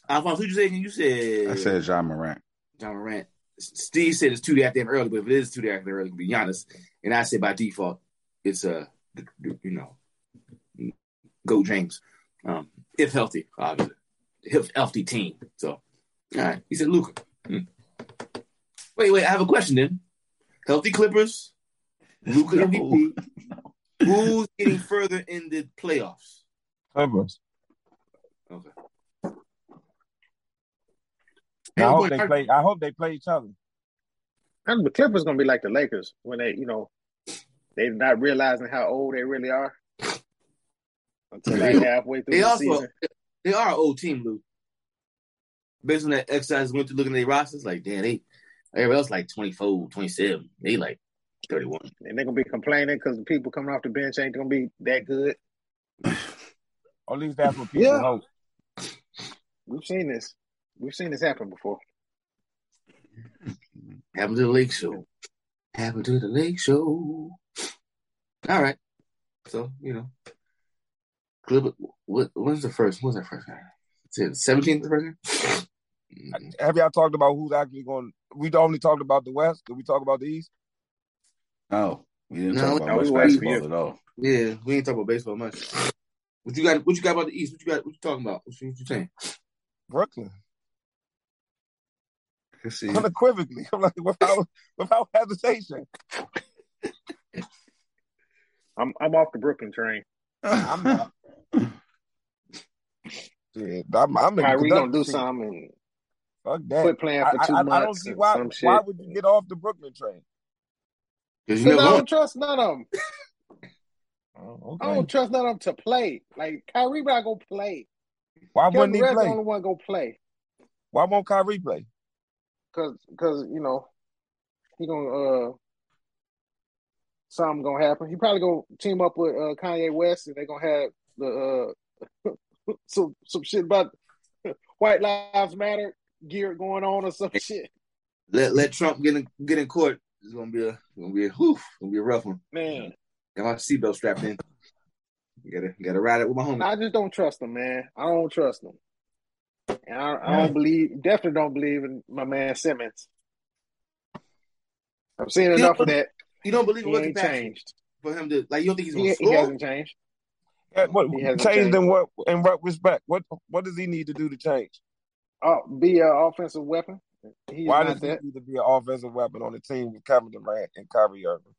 Alphonse, who'd you say? You said I said John Morant. John Morant. Steve said it's too damn early, but if it is too damn early, to be honest, and I said by default, it's uh, you know, go James, um, if healthy, obviously, if healthy team. So, all right, he said Luca. Hmm. Wait, wait, I have a question then. Healthy Clippers, Luca no. M V P. No. Who's getting further in the playoffs? Clippers. Okay. I hope they play. I hope they play each other. And the Clippers gonna be like the Lakers when they, you know, they're not realizing how old they really are until like halfway through they the also, season. They are an old team, Lou. Based on that exercise we went through looking at their rosters, like damn, they everybody else like twenty-four, twenty-seven. They like. thirty-one. And they're going to be complaining because the people coming off the bench ain't going to be that good. At least that's what people yeah. hope. We've seen this. We've seen this happen before. Happened to the Lake Show. Happened to the Lake Show. All right. So, you know. Clip, what, when's the first? When's that first guy? It's it seventeenth first guy? Have y'all talked about who's actually going to – we only talked about the West. Did we talk about the East? Oh, we didn't no, talk about no, much we basketball at all. Yeah, we didn't talk about baseball much. What you got? What you got about the East? What you got? What you talking about? What you, what you saying? Brooklyn. See. Unequivocally, I'm like without without hesitation. I'm I'm off the Brooklyn train. I'm not. Yeah, I'm. I'm Kyrie gonna do something. Fuck that. Quit playing for I, two I, months. I don't see why. Why shit. Would you get off the Brooklyn train? Cause you know, I don't trust none of them. Oh, okay. I don't trust none of them to play. Like, Kyrie not going to play. Why Kevin wouldn't he Durant's play? The only one going to play. Why won't Kyrie play? Because, you know, he going to, uh, something going to happen. He probably going to team up with uh, Kanye West and they're going to have the uh, some, some shit about White Lives Matter gear going on or some shit. Let let Trump get in, get in court. It's gonna be a gonna be a whew, gonna be a rough one. Man. Got my seatbelt strapped in. Gotta gotta ride it with my homie. I just don't trust them, man. I don't trust them. And I, I don't believe definitely don't believe in my man Simmons. I've seen you enough of that. You don't believe he ain't changed. For him to like you don't think he's gonna he, score? He hasn't changed. Yeah, what, he hasn't changed, changed in what in what respect? What what does he need to do to change? Oh, be an offensive weapon. He Why does that. He need to be an offensive weapon on the team with Kevin Durant and Kyrie Irving?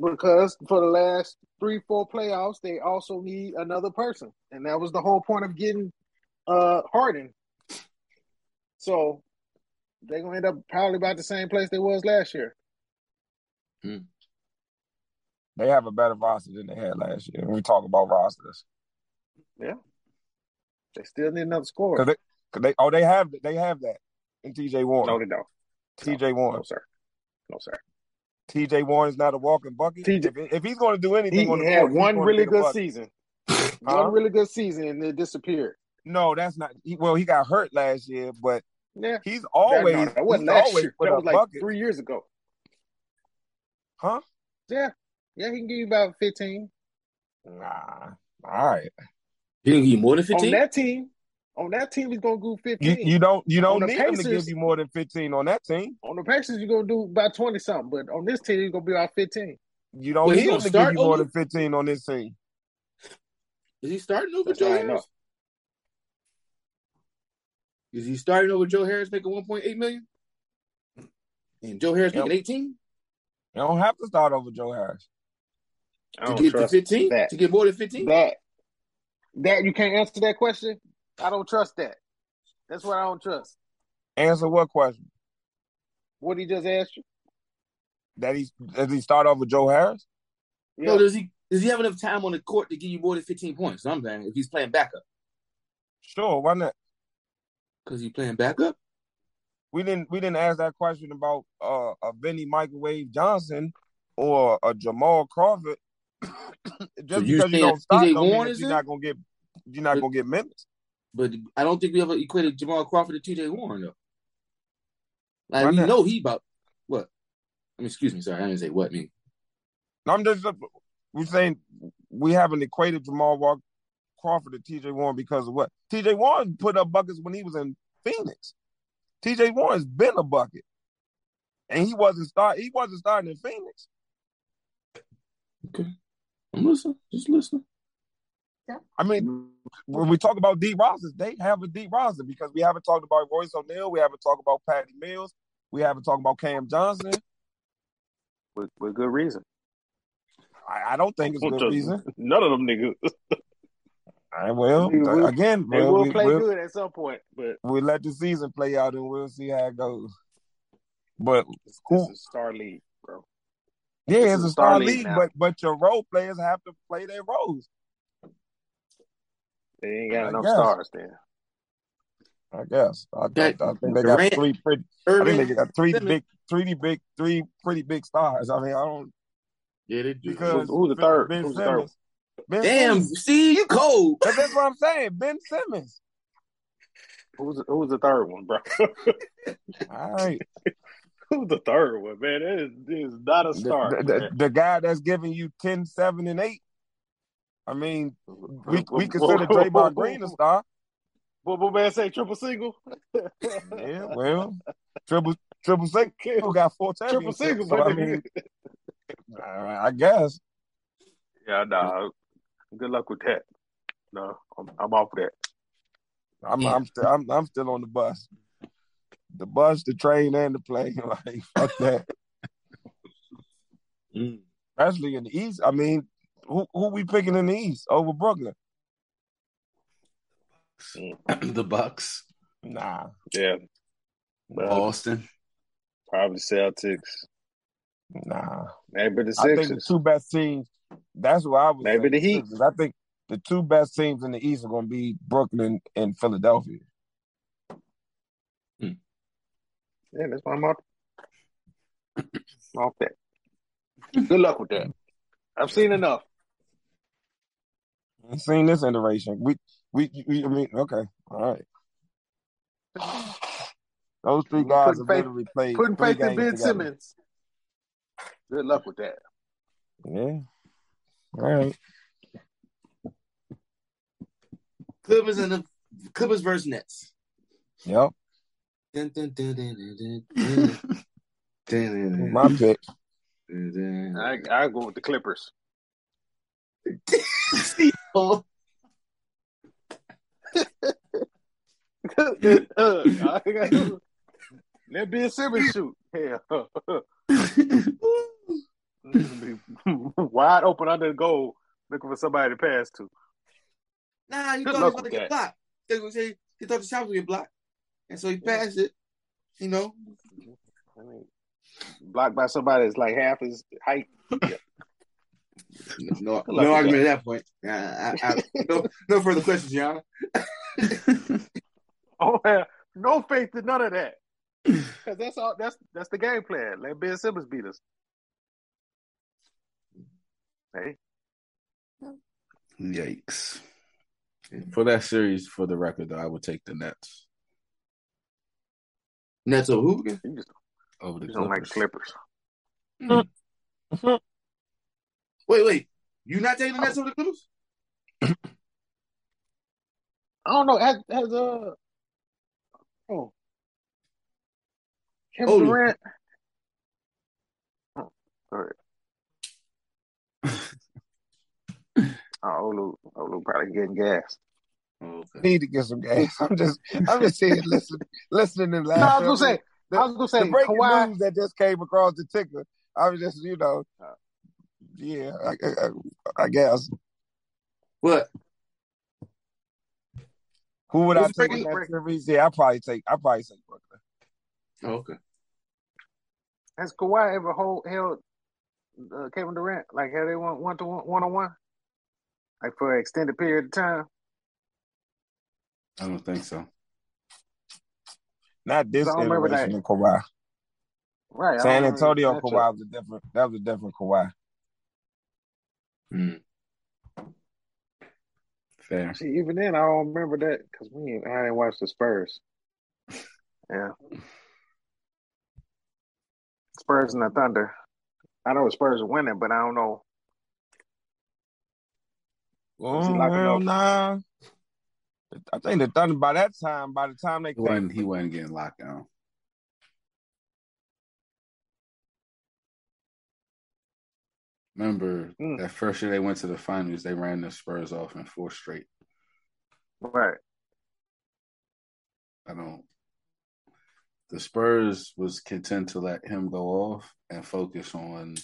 Because for the last three, four playoffs, they also need another person. And that was the whole point of getting uh, Harden. So they're going to end up probably about the same place they was last year. Hmm. They have a better roster than they had last year. When we talk about rosters. Yeah. They still need another scorer. Cause they, cause they, oh, they have, they have that. And T J Warren. No, they don't. T J Warren. No, sir. No, sir. T J Warren is not a walking bucket. T J If, if he's going to do anything he on the had court, one really good season. Huh? One really good season, and it disappeared. No, that's not – well, he got hurt last year, but yeah. he's always – That wasn't last year. That was like bucket. three years ago. Huh? Yeah. Yeah, he can give you about fifteen. Nah. All right. He can give you more than fifteen? On that team. On that team, he's gonna do fifteen. You, you don't you don't need Pacers, him to give you more than fifteen on that team. On the Pacers, you're gonna do about twenty something, but on this team, he's gonna be about fifteen. You don't well, need him to give you more than fifteen on this team. Is he starting over That's Joe Harris? Is he starting over Joe Harris making one point eight million? And Joe Harris making eighteen? You don't have to start over Joe Harris. I don't to get to fifteen? That. To get more than fifteen? That that you can't answer that question? I don't trust that. That's what I don't trust. Answer what question? What he just asked you? That he does he start off with Joe Harris? Yeah. No, does he does he have enough time on the court to give you more than fifteen points? I'm saying if he's playing backup. Sure, why not? Because he's playing backup. We didn't we didn't ask that question about uh, a Vinny Microwave Johnson or a Jamal Crawford. Just so you because you don't start don't mean that you're not gonna get you're not but, gonna get minutes. But I don't think we ever equated Jamal Crawford to T J Warren, though. Like, we know he about – what? I mean, excuse me, sorry. I didn't say what, me. No, I'm just – we're saying we haven't equated Jamal Crawford to T J Warren because of what? T J Warren put up buckets when he was in Phoenix. T J Warren's been a bucket. And he wasn't start, He wasn't starting in Phoenix. Okay. I'm listening. Just listening. Yeah. I mean, when we talk about deep rosters, they have a deep roster because we haven't talked about Royce O'Neal, we haven't talked about Patty Mills, we haven't talked about Cam Johnson. With, with good reason. I, I don't think it's good just, reason. None of them niggas. I will. We, we, Again, they man, will we, play we'll, good at some point, but we let the season play out and we'll see how it goes. But this, this is Star League, bro. Yeah, this it's a Star, Star League, league but but your role players have to play their roles. They ain't got enough stars there. I guess. I, that, I think they Durant, got three pretty. Irving, I think they got three Simmons. big, three big, three pretty big stars. I mean, I don't. Yeah, they do. Because who's, who's the third? Ben who's Simmons. Third? Ben Damn, Simmons. See, you cold. But that's what I'm saying. Ben Simmons. Who's who's the third one, bro? All right. Who's the third one, man? That is, that is not a star. The, the, the guy that's giving you ten, seven, and eight. I mean, we we consider Draymond Green a star. What what man say? Triple single. Yeah, well, triple triple single got four championships. Triple single, so, I mean, I guess. Yeah, nah. Good luck with that. No, I'm, I'm off that. I'm I'm still I'm, I'm still on the bus, the bus, the train, and the plane. Like fuck that. Mm. Especially in the East, I mean. Who who we picking in the East over Brooklyn? The Bucks. Nah. Yeah. Boston. Probably Celtics. Nah. Maybe the Sixers. I think the two best teams. That's what I was. Maybe the Heat. I think the two best teams in the East are going to be Brooklyn and Philadelphia. Hmm. Yeah, that's why I'm off. Off that. Good luck with that. I've seen enough. I've seen this iteration. We, we, we, I mean, okay, all right. Those three guys have literally played. Putting faith in Ben Simmons. Good luck with that. Yeah. All right. Clippers and the Clippers versus Nets. Yep. Dun, dun, dun, dun, dun, dun. My pick. I I go with the Clippers. Let Ben Simmons shoot. Hell, wide open under the goal, looking for somebody to pass to. Nah, you thought he was about to get blocked. They gonna say he thought the shot was gonna get blocked, and so he passed it. You know. I mean, blocked by somebody that's like half his height. Yeah. No, no, no argument at that point. Uh, I, I, no, no further questions, Gianna. Oh, man. No faith in none of that. Because that's all. That's that's the game plan. Let Ben Simmons beat us. Hey. Yikes! For that series, for the record, though, I would take the Nets. Nets or who? Over the you don't like Clippers. Mm. wait, wait. You not taking the Nets over the Clippers? I don't know. Has, has uh, oh, Kevin oh. Durant. Oh, sorry. Oh, Olu, Olu probably getting gas. Okay. Need to get some gas. I'm just, I'm just sitting listen, listening to last. No, I was gonna say, the, I was gonna say, the breaking Kawhi, news that just came across the ticker. I was just, you know, yeah, I, I, I guess. What? Who would Who's I take? Yeah, I probably take. I probably take Brooklyn. Oh, okay. Has Kawhi ever hold, held uh, Kevin Durant like how they went one to one, one on one, like for an extended period of time? I don't think so. Not this generation of Kawhi. Right. San Antonio Kawhi was a different. That was a different Kawhi. Hmm. Fair. See, even then, I don't remember that because we I didn't watch the Spurs. Yeah. Spurs and the Thunder. I know the Spurs are winning, but I don't know. Well, nah. I think the Thunder by that time, by the time they came, he wasn't, he wasn't getting locked down. Remember mm. that first year they went to the finals, they ran the Spurs off in four straight. Right. I don't. The Spurs was content to let him go off and focus on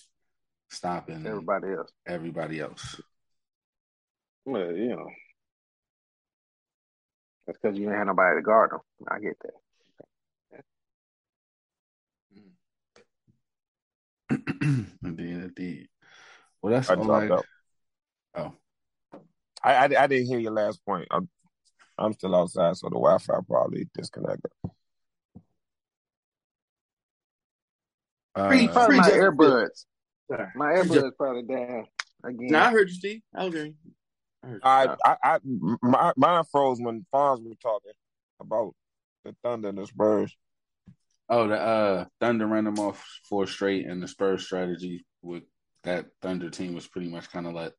stopping everybody else. Everybody else. Well, you know. That's because you didn't have nobody to guard them. I get that. Indeed, indeed. Well, that's I all I... Out. Oh. I, I, I didn't hear your last point. I'm, I'm still outside, so the Wi-Fi probably disconnected. Uh, free free my earbuds. Sorry. My earbuds probably down again. No, I heard you, Steve. I was hearing you. I, I, I, my, mine froze when Fonz was talking about the Thunder and the Spurs. Oh, the uh, Thunder ran them off four straight, and the Spurs strategy with that Thunder team was pretty much kind of let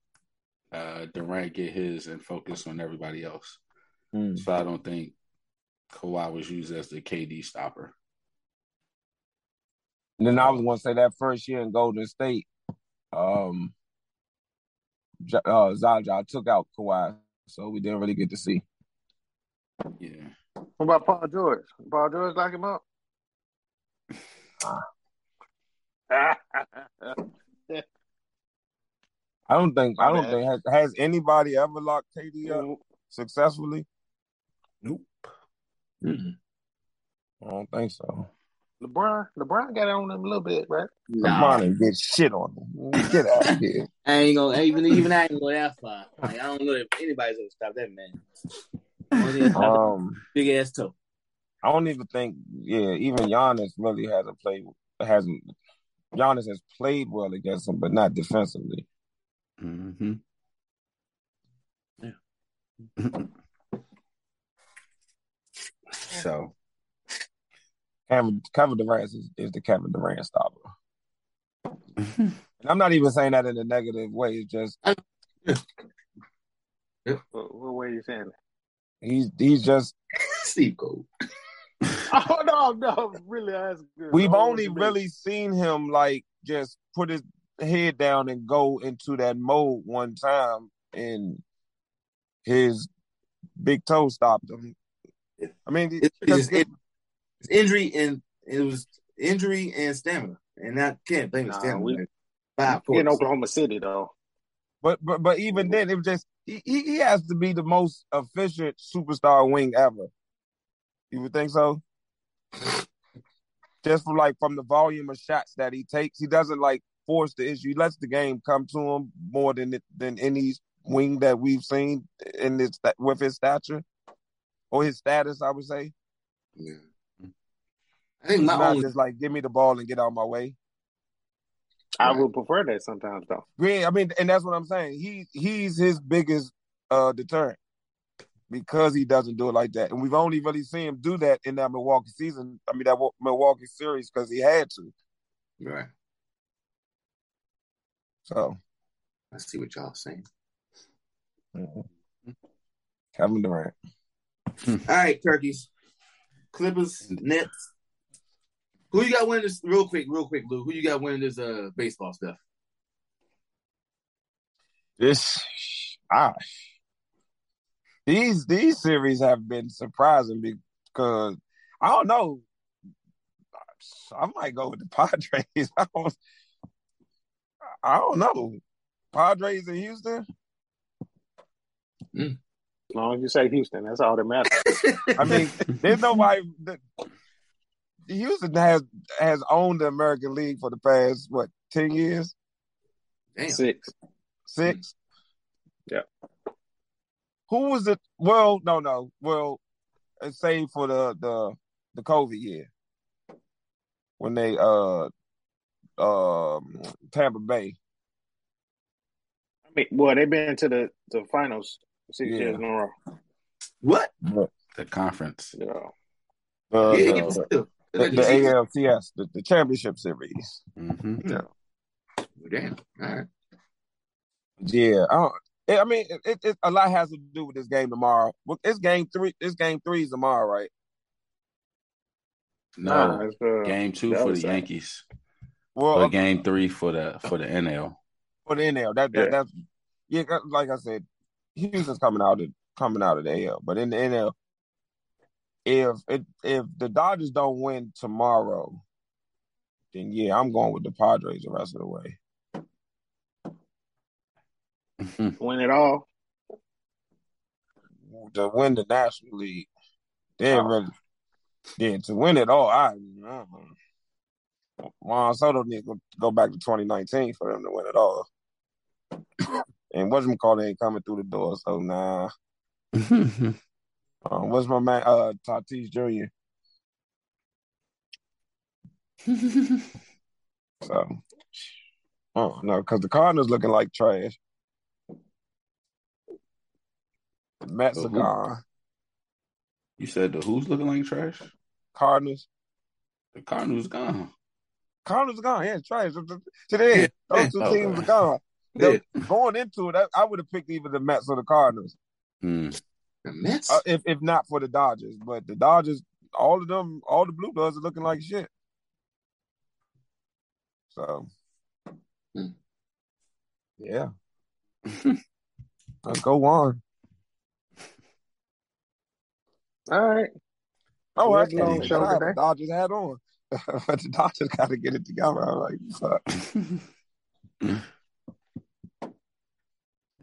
uh, Durant get his and focus on everybody else. Mm. So I don't think Kawhi was used as the K D stopper. And then I was going to say that first year in Golden State, um, Uh, Zaza took out Kawhi, so we didn't really get to see. Yeah. What about Paul George? Paul George lock him up? I don't think. I don't think has, has anybody ever locked K D up successfully? Nope. Mm-hmm. I don't think so. LeBron, LeBron got on him a little bit, right? Nah. LeBron didn't get shit on him. Get out of here. I ain't gonna even even I ain't gonna that far. Like, I don't know if anybody's gonna stop that man. Um, big ass toe. I don't even think. Yeah, even Giannis really hasn't played. Hasn't Giannis has played well against him, but not defensively. Mm-hmm. Yeah. So. Kevin, Kevin Durant is, is the Kevin Durant stopper. And I'm not even saying that in a negative way. It's just... Yeah. What, what way are you saying that? He's, he's just... Steve Cole. Oh, no, no. Really, that's good. We've oh, only really seen him, like, just put his head down and go into that mode one time, and his big toe stopped him. I mean... It, it, it, It's injury and it was injury and stamina, and I can't blame nah, stamina. We, Five in Oklahoma City, though. But but but even then, it was just he, he has to be the most efficient superstar wing ever. You would think so. Just from like from the volume of shots that he takes, he doesn't like force the issue. He lets the game come to him more than than any wing that we've seen in this with his stature or his status, I would say. Yeah. I think my only just like give me the ball and get out of my way. I right. would prefer that sometimes, though. Yeah, I mean, and that's what I'm saying. He he's his biggest uh, deterrent because he doesn't do it like that, and we've only really seen him do that in that Milwaukee season. I mean, that Milwaukee series because he had to. Right. So, I see what y'all are saying. Mm-hmm. Kevin Durant. Hmm. All right, turkeys. Clippers, Nets. Who you got winning this? Real quick, real quick, Lou. Who you got winning this uh, baseball stuff? This, gosh. These, these series have been surprising because, I don't know, I might go with the Padres. I don't, I don't know. Padres in Houston? Mm. As long as you say Houston, that's all that matters. I mean, there's nobody that, Houston has has owned the American League for the past, what, ten years? Damn. Six. Six? Yeah. Who was it? Well, no, no. Well, save for the, the the COVID year when they uh um Tampa Bay. I mean, well, they've been to the the finals six yeah. years in a row. What? The conference? Yeah. Uh, yeah, the, the, the, the A L C S, the, the championship series. Mm-hmm. Yeah. Damn. All right. Yeah. I don't, I mean, it, it, a lot has to do with this game tomorrow. It's game three. It's game three is tomorrow, right? No, uh, game two for the side. Yankees. Well, but okay. game three for the for the N L. For the N L, that, that yeah. that's yeah. Like I said, Houston's coming out of coming out of the A L, but in the N L, if it, if the Dodgers don't win tomorrow, then yeah, I'm going with the Padres the rest of the way. Win it all. To win the National League. They oh. really yeah, to win it all. I, I Juan Soto needs to go back to twenty nineteen for them to win it all. And whatchamacallit ain't coming through the door, so nah. um, what's my man uh Tatis Junior So oh no, because the Cardinals looking like trash. Matt Sagan. You said the who's looking like trash? Cardinals. The Cardinals gone. Cardinals gone. Yeah, trash. Today, those two oh, teams are gone. Yeah. Going into it, I, I would have picked either the Mets or the Cardinals. Mm. The Mets? Uh, if, if not for the Dodgers. But the Dodgers, all of them, all the Blue Bloods are looking like shit. So, mm. yeah. Let's go on. All right. Oh, that's long the the Dodgers had on. But the Dodgers got to get it together. I'm like, fuck.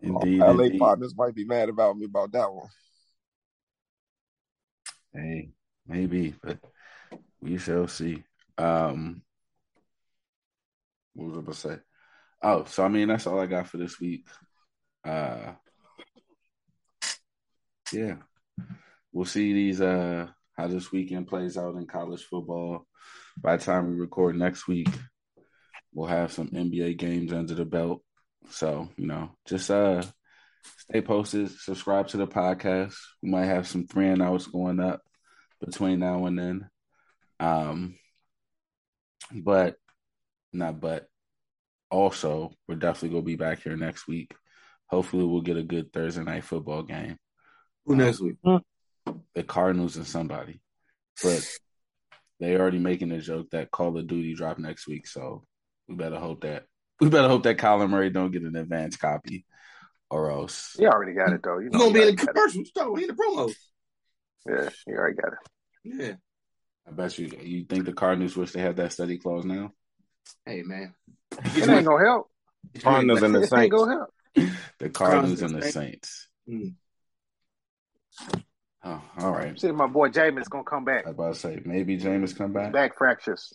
Indeed, oh, L A indeed. Partners might be mad about me about that one. Hey, maybe, but we shall see. Um, what was I going to say? Oh, so, I mean, that's all I got for this week. Uh, yeah. We'll see these uh, how this weekend plays out in college football. By the time we record next week, we'll have some N B A games under the belt. So, you know, just uh, stay posted, subscribe to the podcast. We might have some three and outs going up between now and then. Um, but, not but, also, we're definitely going to be back here next week. Hopefully, we'll get a good Thursday night football game. Who um, next week? Huh? The Cardinals and somebody, but they already making a joke that Call of Duty drop next week, so we better hope that we better hope that Colin Murray don't get an advance copy, or else he already got it though. You know, gonna be in the commercial, in the promos. Yeah, he already got it. Yeah, I bet you. You think the Cardinals wish they had that study clause now? Hey man, it ain't gonna help. Cardinals and the Saints. The Cardinals and the Saints. Mm. Oh, all right. See, my boy Jameis gonna come back. I was about to say maybe Jameis come back. Back fractures,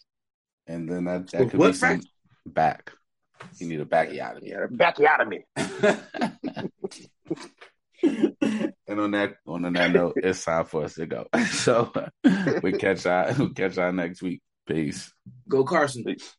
and then that, that could what be some back. You need a bacchiotomy. Yeah, bacchiotomy. And on that, on that note, it's time for us to go. So uh, we catch y'all. We catch y'all next week. Peace. Go Carson. Peace.